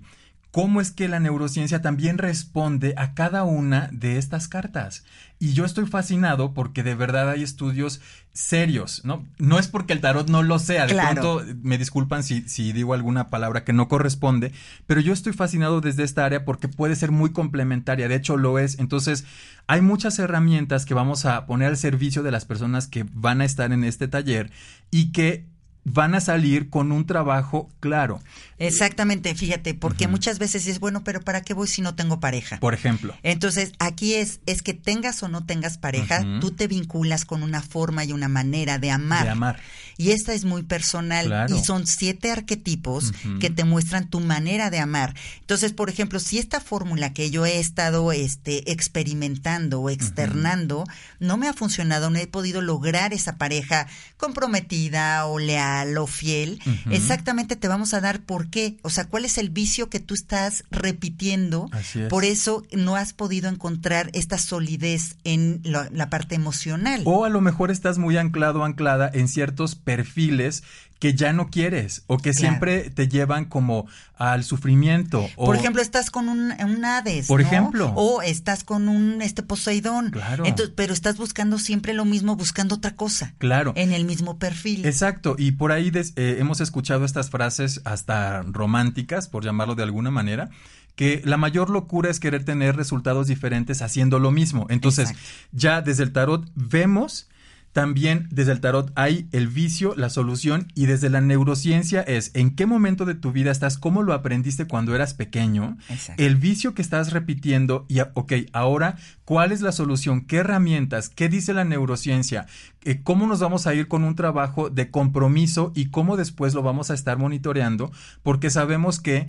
cómo es que la neurociencia también responde a cada una de estas cartas. Y yo estoy fascinado porque de verdad hay estudios serios, ¿no? No es porque el tarot no lo sea, de pronto me disculpan si digo alguna palabra que no corresponde, pero yo estoy fascinado desde esta área porque puede ser muy complementaria, de hecho lo es. Entonces hay muchas herramientas que vamos a poner al servicio de las personas que van a estar en este taller y que van a salir con un trabajo claro. Exactamente, fíjate, porque muchas veces es, bueno, pero ¿para qué voy si no tengo pareja? Por ejemplo. Entonces, aquí es que tengas o no tengas pareja, tú te vinculas con una forma y una manera de amar. De amar. Y esta es muy personal. Claro. Y son 7 arquetipos que te muestran tu manera de amar. Entonces, por ejemplo, si esta fórmula que yo he estado experimentando o externando no me ha funcionado, no he podido lograr esa pareja comprometida o leal o fiel, exactamente te vamos a dar por qué. O sea, ¿cuál es el vicio que tú estás repitiendo? Así es. Por eso no has podido encontrar esta solidez en la parte emocional. O a lo mejor estás muy anclado o anclada en ciertos perfiles que ya no quieres o que siempre te llevan como al sufrimiento. O, por ejemplo, estás con un Hades, por ejemplo. O estás con un Poseidón. Claro. Entonces, pero estás buscando siempre lo mismo, buscando otra cosa. Claro. En el mismo perfil. Exacto. Y por ahí hemos escuchado estas frases hasta románticas, por llamarlo de alguna manera, que la mayor locura es querer tener resultados diferentes haciendo lo mismo. Entonces, ya desde el tarot vemos... También desde el tarot hay el vicio, la solución, y desde la neurociencia es en qué momento de tu vida estás, cómo lo aprendiste cuando eras pequeño, el vicio que estás repitiendo y, ahora, ¿cuál es la solución? ¿Qué herramientas? ¿Qué dice la neurociencia? ¿Cómo nos vamos a ir con un trabajo de compromiso y cómo después lo vamos a estar monitoreando? Porque sabemos que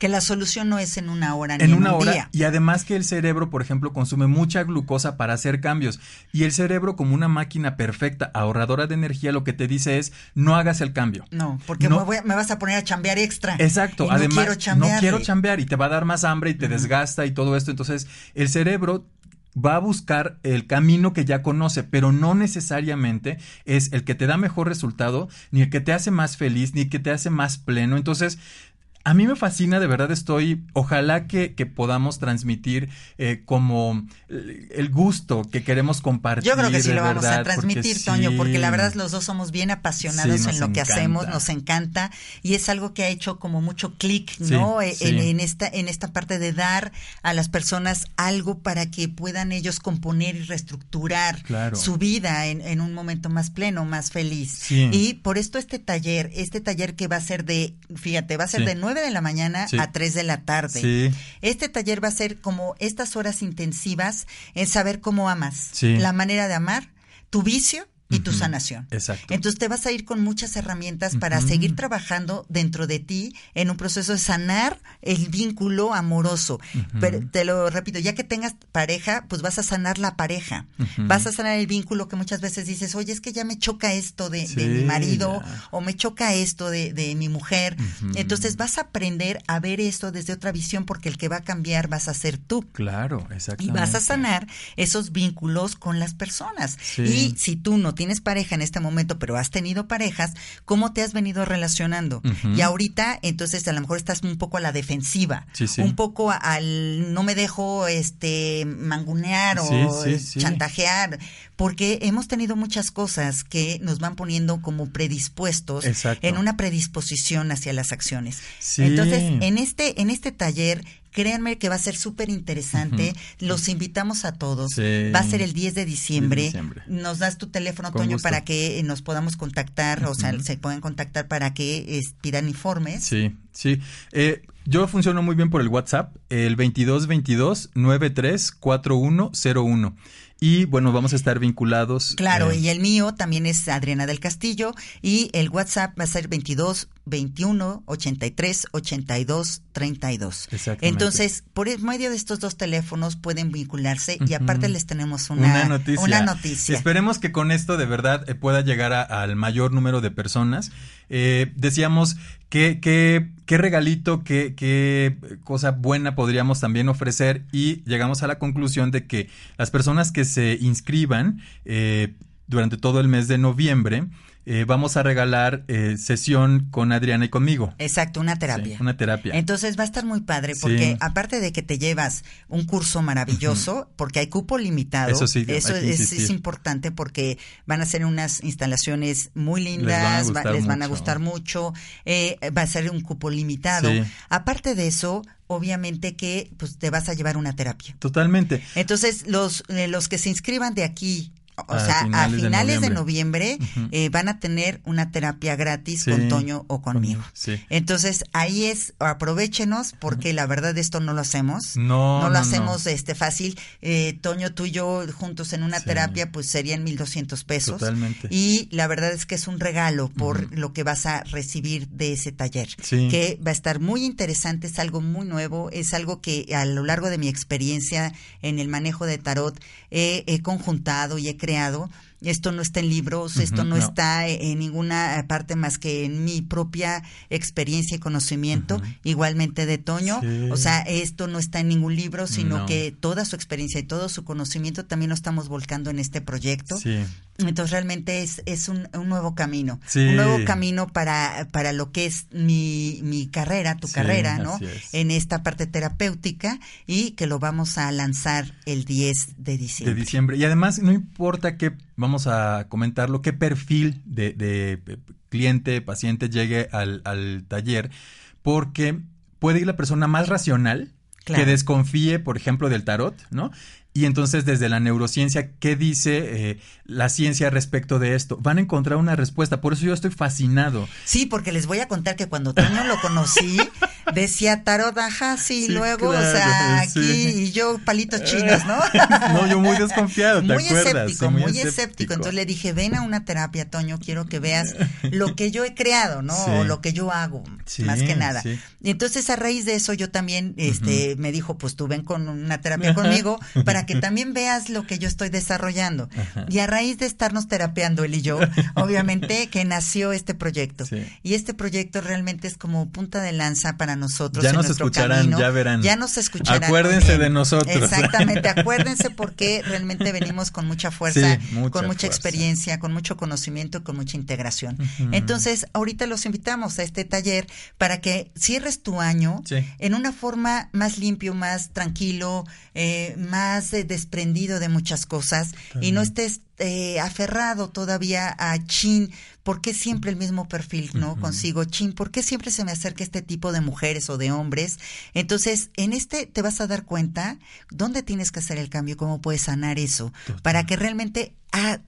la solución no es en una hora ni en un día. Y además que el cerebro, por ejemplo, consume mucha glucosa para hacer cambios. Y el cerebro, como una máquina perfecta, ahorradora de energía, lo que te dice es, no hagas el cambio. No, porque me vas a poner a chambear extra. Exacto. Y además, no quiero chambear. Y te va a dar más hambre y te desgasta y todo esto. Entonces, el cerebro va a buscar el camino que ya conoce, pero no necesariamente es el que te da mejor resultado, ni el que te hace más feliz, ni el que te hace más pleno. Entonces... A mí me fascina, de verdad estoy, ojalá que podamos transmitir como el gusto que queremos compartir. Yo creo que sí lo vamos a transmitir, Toño, porque la verdad los dos somos bien apasionados en lo que hacemos, nos encanta, y es algo que ha hecho como mucho clic, ¿no? En esta parte de dar a las personas algo para que puedan ellos componer y reestructurar su vida en un momento más pleno, más feliz. Sí. Y por esto este taller que va a ser de 9 de la mañana a 3 de la tarde. Sí. Este taller va a ser como estas horas intensivas en saber cómo amas, la manera de amar, tu vicio y tu sanación. Exacto. Entonces te vas a ir con muchas herramientas para seguir trabajando dentro de ti en un proceso de sanar el vínculo amoroso. Pero te lo repito, ya que tengas pareja, pues vas a sanar la pareja. Vas a sanar el vínculo que muchas veces dices, oye, es que ya me choca esto de mi marido o me choca esto de mi mujer. Entonces vas a aprender a ver esto desde otra visión porque el que va a cambiar vas a ser tú. Claro, exactamente. Y vas a sanar esos vínculos con las personas. Sí. Y si tú no tienes pareja en este momento, pero has tenido parejas, ¿cómo te has venido relacionando? Y ahorita, entonces, a lo mejor estás un poco a la defensiva, un poco al no me dejo mangunear o chantajear, porque hemos tenido muchas cosas que nos van poniendo como predispuestos en una predisposición hacia las acciones. Sí. Entonces, en este taller, créanme que va a ser súper interesante. Los invitamos a todos. Sí. Va a ser el 10 de diciembre. Nos das tu teléfono, Toño, para que nos podamos contactar, o sea, se pueden contactar para que pidan informes. Sí. Yo funciono muy bien por el WhatsApp, el 2222-934101. Y bueno, vamos a estar vinculados. Claro, y el mío también es Adriana del Castillo y el WhatsApp va a ser 22 21 83 82 32. Exactamente. Entonces, por medio de estos dos teléfonos pueden vincularse y aparte les tenemos una noticia. Esperemos que con esto de verdad pueda llegar al mayor número de personas. Decíamos qué regalito, qué cosa buena podríamos también ofrecer y llegamos a la conclusión de que las personas que se inscriban durante todo el mes de noviembre vamos a regalar sesión con Adriana y conmigo. Exacto, una terapia. Sí, una terapia. Entonces va a estar muy padre porque sí, aparte de que te llevas un curso maravilloso, porque hay cupo limitado. Eso sí, eso es importante porque van a ser unas instalaciones muy lindas, les van a gustar mucho, va a ser un cupo limitado. Sí. Aparte de eso, obviamente que pues te vas a llevar una terapia. Totalmente. Entonces, los que se inscriban de aquí, a finales de noviembre, van a tener una terapia gratis con Toño o conmigo. Sí. Entonces, ahí es, aprovéchenos, porque la verdad esto no lo hacemos. No lo hacemos fácil. Toño, tú y yo juntos en una terapia, pues serían $1,200 pesos. Totalmente. Y la verdad es que es un regalo por lo que vas a recibir de ese taller. Sí. Que va a estar muy interesante, es algo muy nuevo, es algo que a lo largo de mi experiencia en el manejo de tarot he conjuntado y he creado. Esto no está en libros, esto no está en ninguna parte más que en mi propia experiencia y conocimiento, igualmente de Toño. Sí. O sea, esto no está en ningún libro, sino que toda su experiencia y todo su conocimiento también lo estamos volcando en este proyecto. Sí. Entonces realmente es un nuevo camino, un nuevo camino para lo que es mi carrera, tu carrera, ¿no? En esta parte terapéutica, y que lo vamos a lanzar el 10 de diciembre. Y además no importa qué, vamos a comentarlo, qué perfil de cliente, paciente llegue al taller, porque puede ir la persona más racional, que desconfíe, por ejemplo, del tarot, ¿no? Y entonces, desde la neurociencia, ¿qué dice la ciencia respecto de esto? Van a encontrar una respuesta. Por eso yo estoy fascinado. Sí, porque les voy a contar que cuando Toño lo conocí, decía tarot, ajá, sí, luego, claro, o sea, aquí y yo, palitos chinos, ¿no? No, yo muy desconfiado, ¿te acuerdas? Muy escéptico. Entonces le dije, ven a una terapia, Toño, quiero que veas lo que yo he creado, ¿no? Sí. O lo que yo hago, más que nada. Sí. Y entonces, a raíz de eso, yo también me dijo, pues tú ven con una terapia conmigo para que también veas lo que yo estoy desarrollando. Ajá. Y a raíz de estarnos terapeando él y yo, obviamente que nació este proyecto. Sí. Y este proyecto realmente es como punta de lanza para nosotros. Ya nos escucharán, ya verán. Ya nos escucharán. Acuérdense de nosotros. Exactamente, acuérdense, porque realmente venimos con mucha fuerza, con mucha experiencia, con mucho conocimiento, con mucha integración. Entonces, ahorita los invitamos a este taller para que cierres tu año en una forma más limpio, más tranquilo, más desprendido de muchas cosas, y no estés aferrado todavía a ¿por qué siempre el mismo perfil, no? Consigo, ¿por qué siempre se me acerca este tipo de mujeres o de hombres? Entonces, en este te vas a dar cuenta dónde tienes que hacer el cambio, cómo puedes sanar eso, para que realmente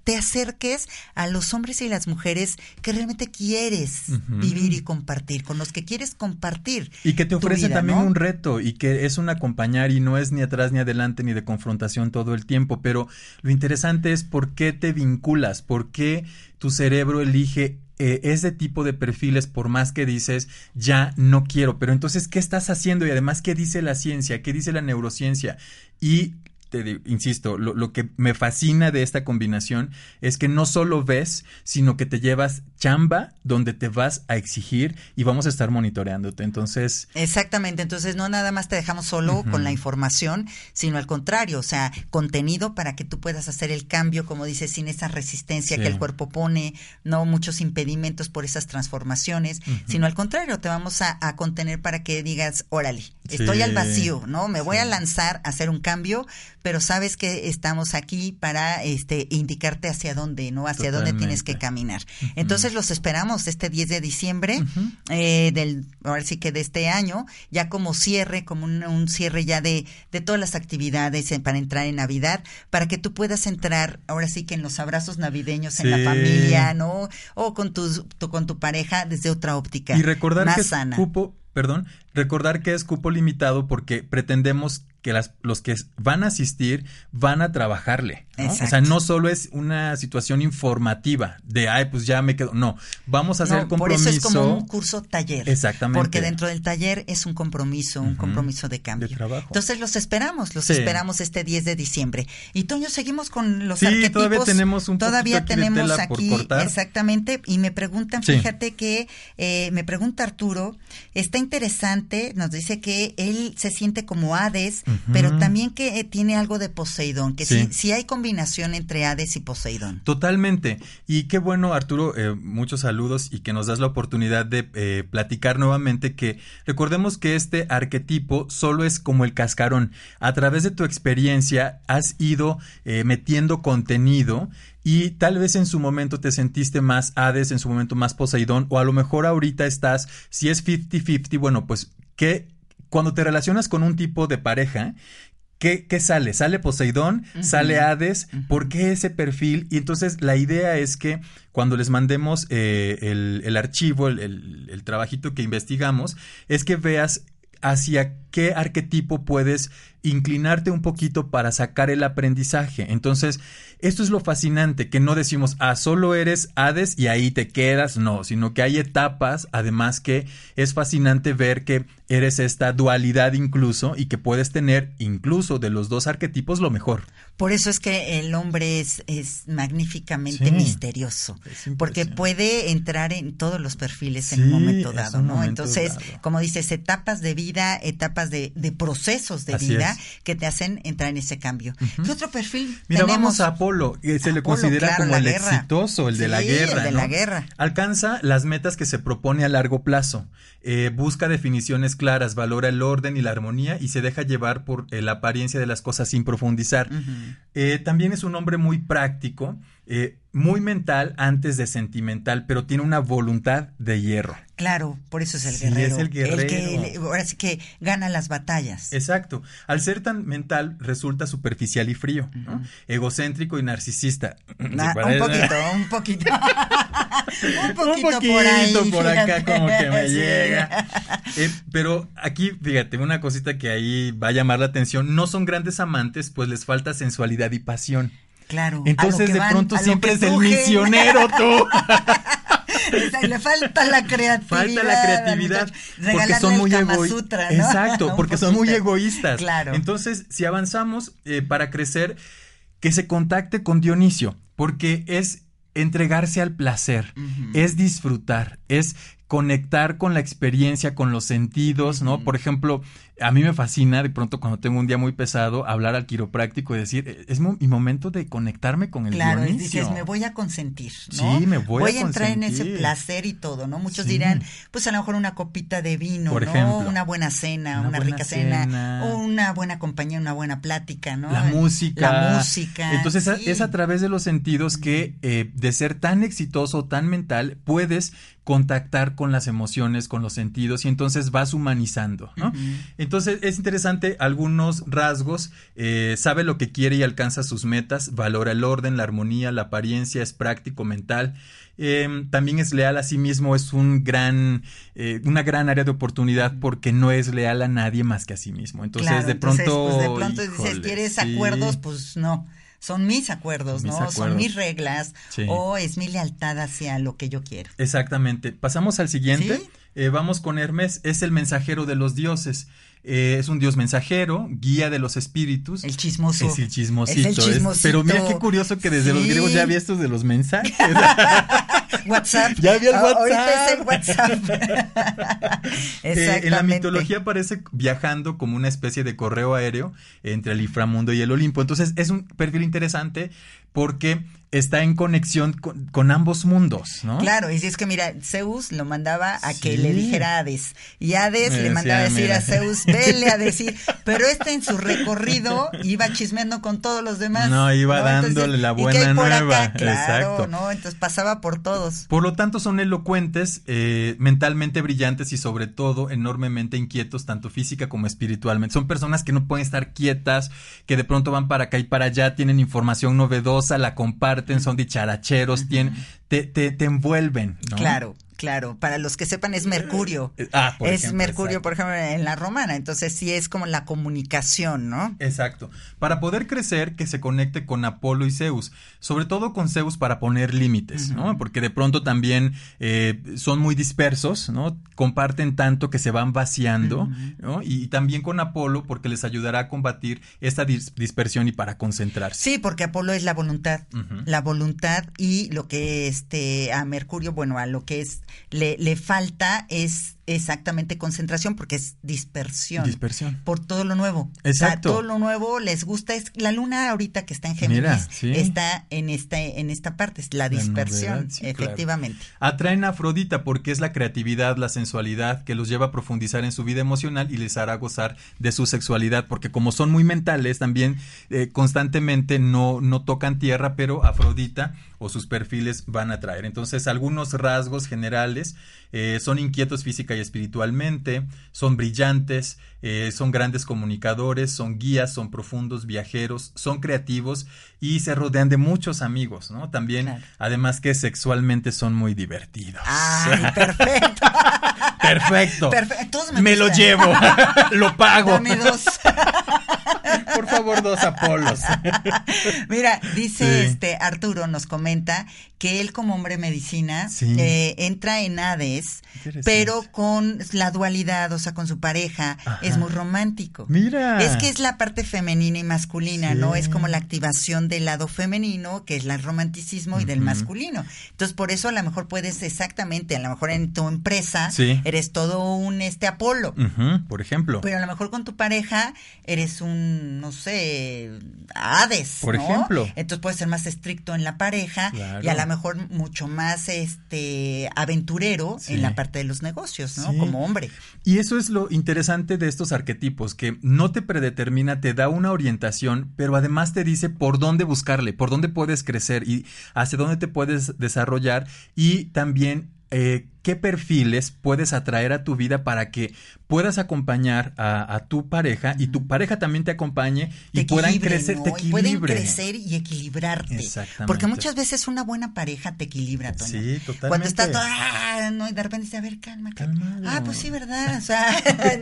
te acerques a los hombres y las mujeres que realmente quieres vivir y compartir, con los que quieres compartir. Y que te ofrecen también, ¿no?, un reto, y que es un acompañar y no es ni atrás ni adelante ni de confrontación todo el tiempo, pero lo interesante es por qué te vinculas, por qué tu cerebro elige ese tipo de perfiles, por más que dices, ya no quiero, pero entonces, ¿qué estás haciendo? Y además, ¿qué dice la ciencia? ¿Qué dice la neurociencia? Y te insisto, lo que me fascina de esta combinación es que no solo ves, sino que te llevas chamba donde te vas a exigir, y vamos a estar monitoreándote. Entonces, exactamente, entonces no nada más te dejamos solo con la información, sino al contrario, o sea, contenido para que tú puedas hacer el cambio, como dices, sin esa resistencia que el cuerpo pone, no muchos impedimentos por esas transformaciones, sino al contrario, te vamos a contener para que digas, órale, estoy al vacío, ¿no? Me voy a lanzar a hacer un cambio, pero sabes que estamos aquí para indicarte hacia dónde, ¿no? Hacia dónde tienes que caminar. Entonces los esperamos este 10 de diciembre ahora sí que de este año, ya como cierre, como un cierre ya de todas las actividades para entrar en Navidad, para que tú puedas entrar ahora sí que en los abrazos navideños en la familia, ¿no? O con tu pareja desde otra óptica. Y recordar más que sana. Recordar que es cupo limitado, porque pretendemos que los que van a asistir van a trabajarle, ¿no? O sea, no solo es una situación informativa de, ay, pues ya me quedo. No, vamos a hacer compromiso. Por eso es como un curso-taller. Exactamente. Porque dentro del taller es un compromiso de cambio. De trabajo. Entonces los esperamos este 10 de diciembre. Y Toño, seguimos con los arquetipos. Todavía tenemos tela por cortar. Exactamente, y me preguntan, fíjate que, me pregunta Arturo, está interesante, nos dice que él se siente como Hades, pero también que tiene algo de Poseidón, que sí hay combinación entre Hades y Poseidón. Totalmente. Y qué bueno, Arturo, muchos saludos y que nos das la oportunidad de platicar nuevamente, que recordemos que este arquetipo solo es como el cascarón. A través de tu experiencia has ido metiendo contenido. Y tal vez en su momento te sentiste más Hades, en su momento más Poseidón, o a lo mejor ahorita estás, si es 50-50, bueno, pues que cuando te relacionas con un tipo de pareja, ¿qué sale? ¿Sale Poseidón? ¿Sale Hades? ¿Por qué ese perfil? Y entonces la idea es que cuando les mandemos el archivo, el trabajito que investigamos, es que veas hacia qué arquetipo puedes inclinarte un poquito para sacar el aprendizaje. Entonces, esto es lo fascinante, que no decimos, solo eres Hades y ahí te quedas, no, sino que hay etapas, además que es fascinante ver que eres esta dualidad incluso y que puedes tener incluso de los dos arquetipos lo mejor. Por eso es que el hombre es magníficamente misterioso, porque puede entrar en todos los perfiles en un momento dado, Entonces, como dices, etapas de vida, etapas de procesos de vida que te hacen entrar en ese cambio. ¿Qué otro perfil tenemos? Vamos a Apolo, que se le considera como el exitoso, el de la guerra. El de la guerra. Alcanza las metas que se propone a largo plazo, busca definiciones claras, valora el orden y la armonía y se deja llevar por la apariencia de las cosas sin profundizar. También es un hombre muy práctico, muy mental antes de sentimental, pero tiene una voluntad de hierro. Claro, por eso es el guerrero. Es el guerrero. Ahora sí que gana las batallas. Exacto. Al ser tan mental, resulta superficial y frío, ¿no? Egocéntrico y narcisista. Un poquito. un poquito por ahí. Un poquito por acá como que me llega. Pero aquí, fíjate, una cosita que ahí va a llamar la atención. No son grandes amantes, pues les falta sensualidad y pasión. Claro. Entonces, de pronto siempre es el misionero, tú. Le falta la creatividad. Porque son muy egoístas. Exacto, porque son muy egoístas. Claro. Entonces, si avanzamos para crecer, que se contacte con Dionisio, porque es entregarse al placer, es disfrutar, es conectar con la experiencia, con los sentidos, ¿no? Por ejemplo, a mí me fascina de pronto cuando tengo un día muy pesado hablar al quiropráctico y decir, es mi momento de conectarme con el Dionisio. Claro, dices, me voy a consentir, ¿no? Sí, me voy a entrar en ese placer y todo, ¿no? Muchos dirán, pues a lo mejor una copita de vino, por ejemplo, una buena cena, una rica cena, o una buena compañía, una buena plática, ¿no? La música. Entonces es a través de los sentidos que de ser tan exitoso, tan mental, puedes contactar con las emociones, con los sentidos, y entonces vas humanizando, ¿no? Entonces es interesante algunos rasgos, sabe lo que quiere y alcanza sus metas, valora el orden, la armonía, la apariencia, es práctico, mental, también es leal a sí mismo, es un una gran área de oportunidad porque no es leal a nadie más que a sí mismo. Entonces, claro, de pronto híjole, dices, ¿quieres acuerdos? Pues no. Son mis acuerdos, ¿no? Son mis reglas o es mi lealtad hacia lo que yo quiero. Exactamente. Pasamos al siguiente. ¿Sí? Vamos con Hermes. Es el mensajero de los dioses. Es un dios mensajero, guía de los espíritus. El chismoso. Es el chismosito. Pero mira qué curioso que desde los griegos ya había estos de los mensajes. WhatsApp. Ya había el WhatsApp. Ahorita es el WhatsApp. En la mitología aparece viajando como una especie de correo aéreo entre el inframundo y el Olimpo. Entonces es un perfil interesante porque está en conexión con ambos mundos, ¿no? Claro, y es que mira, Zeus lo mandaba a que le dijera a Hades, y Hades le mandaba a decir a Zeus, vele a decir, pero este en su recorrido iba chismeando con todos los demás. No, iba dándole la buena nueva. Acá, claro, exacto. ¿No? Entonces pasaba por todos. Por lo tanto son elocuentes, mentalmente brillantes y sobre todo enormemente inquietos, tanto física como espiritualmente. Son personas que no pueden estar quietas, que de pronto van para acá y para allá, tienen información novedosa, la comparten, son dicharacheros, te envuelven, ¿no? Claro, para los que sepan es Mercurio. Por ejemplo, en la romana, entonces sí es como la comunicación, ¿no? Exacto. Para poder crecer, que se conecte con Apolo y Zeus, sobre todo con Zeus para poner límites, ¿no? Porque de pronto también son muy dispersos, ¿no? Comparten tanto que se van vaciando, ¿no? Y también con Apolo porque les ayudará a combatir esta dispersión y para concentrarse. Sí, porque Apolo es la voluntad, y lo que a Mercurio, a lo que es le falta es exactamente concentración, porque es dispersión. Dispersión. Por todo lo nuevo. Exacto. O sea, todo lo nuevo les gusta. Es la luna ahorita que está en Géminis. Mira, sí. Está en esta parte, es la dispersión, la novedad, sí, efectivamente. Claro. Atraen a Afrodita porque es la creatividad, la sensualidad que los lleva a profundizar en su vida emocional y les hará gozar de su sexualidad, porque como son muy mentales también, constantemente no tocan tierra, pero Afrodita o sus perfiles van a atraer. Entonces, algunos rasgos generales, son inquietos física y espiritualmente, son brillantes, son grandes comunicadores, son guías, son profundos, viajeros, son creativos y se rodean de muchos amigos, ¿no? También, claro. Además que sexualmente son muy divertidos. ¡Ay, perfecto! Perfecto. Me lo llevo, lo pago. Dame dos. Por favor, dos Apolos. Mira, dice Arturo, nos comenta que él como hombre medicina entra en Hades, pero con la dualidad, o sea, con su pareja. Ajá. Es muy romántico. Mira. Es que es la parte femenina y masculina, ¿no? Es como la activación del lado femenino, que es el romanticismo, y del masculino. Entonces, por eso a lo mejor puedes exactamente, a lo mejor en tu empresa eres todo un Apolo, por ejemplo. Pero a lo mejor con tu pareja eres un, no sé, Hades, por ejemplo. Entonces puedes ser más estricto en la pareja, claro. Y a lo mejor mucho más aventurero en la parte de los negocios, ¿no? Sí. Como hombre. Y eso es lo interesante de estos arquetipos, que no te predetermina, te da una orientación, pero además te dice por dónde buscarle, por dónde puedes crecer y hacia dónde te puedes desarrollar, y también qué perfiles puedes atraer a tu vida para que puedas acompañar a tu pareja y tu pareja también te acompañe y puedan crecer, ¿no? Te equilibren. Pueden crecer y equilibrarte. Exactamente. Porque muchas veces una buena pareja te equilibra, Toño. Sí, totalmente. Cuando está todo, no, y de repente dice, a ver, calma. Ah, pues sí, ¿verdad? O sea,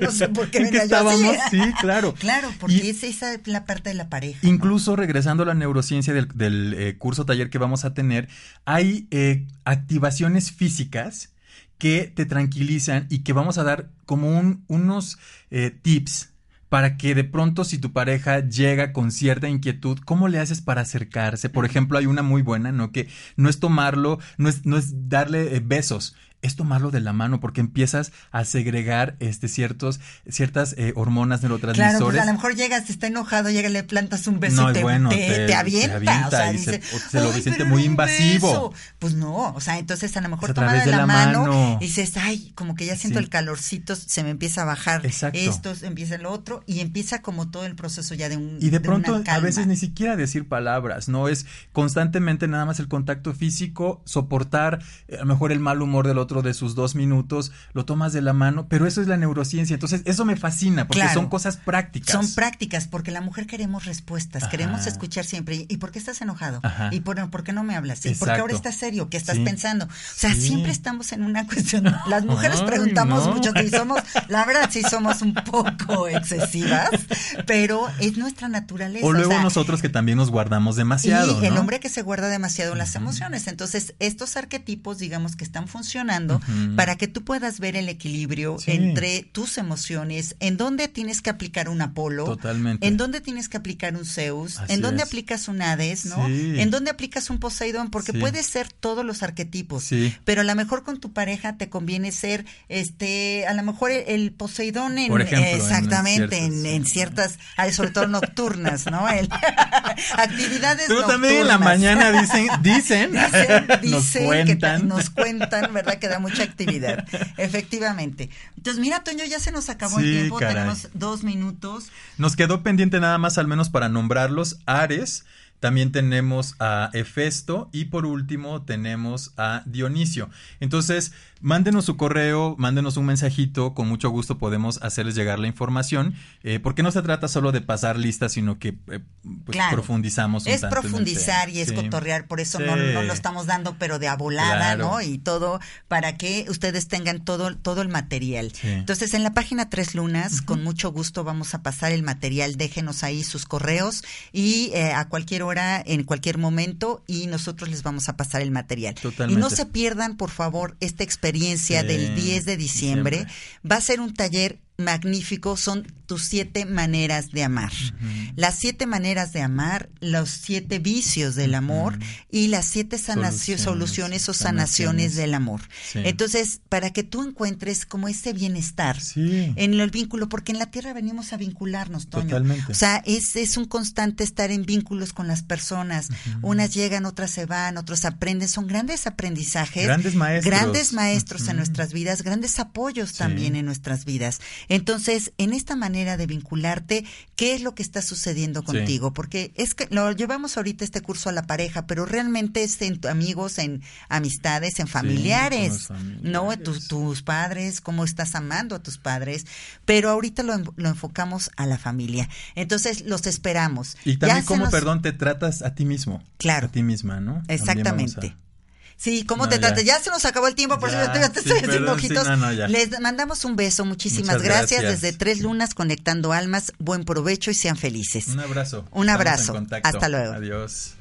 no sé por qué venía yo así. Sí, claro. Claro, porque esa es la parte de la pareja. Incluso, ¿no? Regresando a la neurociencia del curso taller que vamos a tener, hay activaciones físicas que te tranquilizan y que vamos a dar como unos tips para que de pronto, si tu pareja llega con cierta inquietud, ¿cómo le haces para acercarse? Por ejemplo, hay una muy buena, ¿no? Que no es tomarlo, no es darle besos, es tomarlo de la mano, porque empiezas a segregar ciertas hormonas, neurotransmisores. Claro, pues a lo mejor llegas, está enojado, llega, le plantas un beso, no, y bueno, te avienta. Te avienta, o sea, dice, se lo siente muy invasivo. Beso. Pues no, o sea, entonces a lo mejor toma de la mano y dices, ay, como que ya siento el calorcito, se me empieza a bajar. Exacto. Esto, empieza lo otro, y empieza como todo el proceso ya de un. Y de pronto, a veces ni siquiera decir palabras, no es constantemente nada más el contacto físico, soportar a lo mejor el mal humor del otro de sus 2 minutos, lo tomas de la mano, pero eso es la neurociencia. Entonces, eso me fascina, porque son cosas prácticas. Son prácticas, porque la mujer queremos respuestas, queremos escuchar siempre. ¿Y por qué estás enojado? Ajá. ¿Y por qué no me hablas? ¿Y por qué ahora estás serio? ¿Qué estás pensando? O sea, siempre estamos en una cuestión. Las mujeres preguntamos mucho, y somos, la verdad, sí somos un poco excesivas, pero es nuestra naturaleza. O luego, o sea, nosotros que también nos guardamos demasiado, y ¿no? El hombre que se guarda demasiado las emociones. Entonces, estos arquetipos, digamos, que están funcionando para que tú puedas ver el equilibrio entre tus emociones, en dónde tienes que aplicar un Apolo, totalmente, en dónde tienes que aplicar un Zeus, así en dónde aplicas un Hades, ¿no? En dónde aplicas un Poseidón, porque puedes ser todos los arquetipos, pero a lo mejor con tu pareja te conviene ser a lo mejor el Poseidón en, por ejemplo, exactamente, en ciertas, sobre todo nocturnas, ¿no? Actividades pero nocturnas. Pero también en la mañana dicen, nos cuentan, ¿verdad? Que da mucha actividad, efectivamente. Entonces, mira, Toño, ya se nos acabó el tiempo, caray. Tenemos 2 minutos. Nos quedó pendiente nada más, al menos para nombrarlos, Ares, también tenemos a Hefesto y por último tenemos a Dionisio. Entonces, mándenos su correo, mándenos un mensajito, con mucho gusto podemos hacerles llegar la información, porque no se trata solo de pasar listas, sino que profundizamos un tanto. Es profundizar y es cotorrear, por eso no lo estamos dando, pero de a volada, ¿no? Y todo para que ustedes tengan todo el material. Sí. Entonces, en la página 3 Lunas, con mucho gusto vamos a pasar el material, déjenos ahí sus correos y a cualquier hora, en cualquier momento, y nosotros les vamos a pasar el material. Totalmente. Y no se pierdan, por favor, esta experiencia del 10 de diciembre. Va a ser un taller magnífico son tus 7 maneras de amar. Uh-huh. Las 7 maneras de amar, los 7 vicios del amor, uh-huh, y las 7 soluciones del amor. Sí. Entonces, para que tú encuentres como ese bienestar, sí, en el vínculo, porque en la Tierra venimos a vincularnos, Toño. Totalmente. O sea, es un constante estar en vínculos con las personas. Uh-huh. Unas llegan, otras se van, otros aprenden. Son grandes aprendizajes. Grandes maestros, uh-huh, en nuestras vidas, grandes apoyos, sí, también en nuestras vidas. Entonces, en esta manera de vincularte, ¿qué es lo que está sucediendo contigo? Sí. Porque es que lo llevamos ahorita este curso a la pareja, pero realmente es en amigos, en amistades, en familiares, sí, ¿no? Tus padres, cómo estás amando a tus padres, pero ahorita lo enfocamos a la familia. Entonces, los esperamos. Y también cómo te tratas a ti mismo. Claro. A ti misma, ¿no? Exactamente. Sí, ¿cómo te tratas? Ya se nos acabó el tiempo, por eso te estoy haciendo ojitos. Les mandamos un beso, muchísimas gracias. Desde Tres Lunas, Conectando Almas, buen provecho y sean felices. Un abrazo. Un abrazo. Hasta luego. Adiós.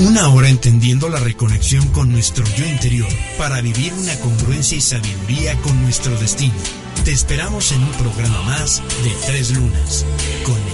Una hora entendiendo la reconexión con nuestro yo interior para vivir una congruencia y sabiduría con nuestro destino. Te esperamos en un programa más de Tres Lunas. Con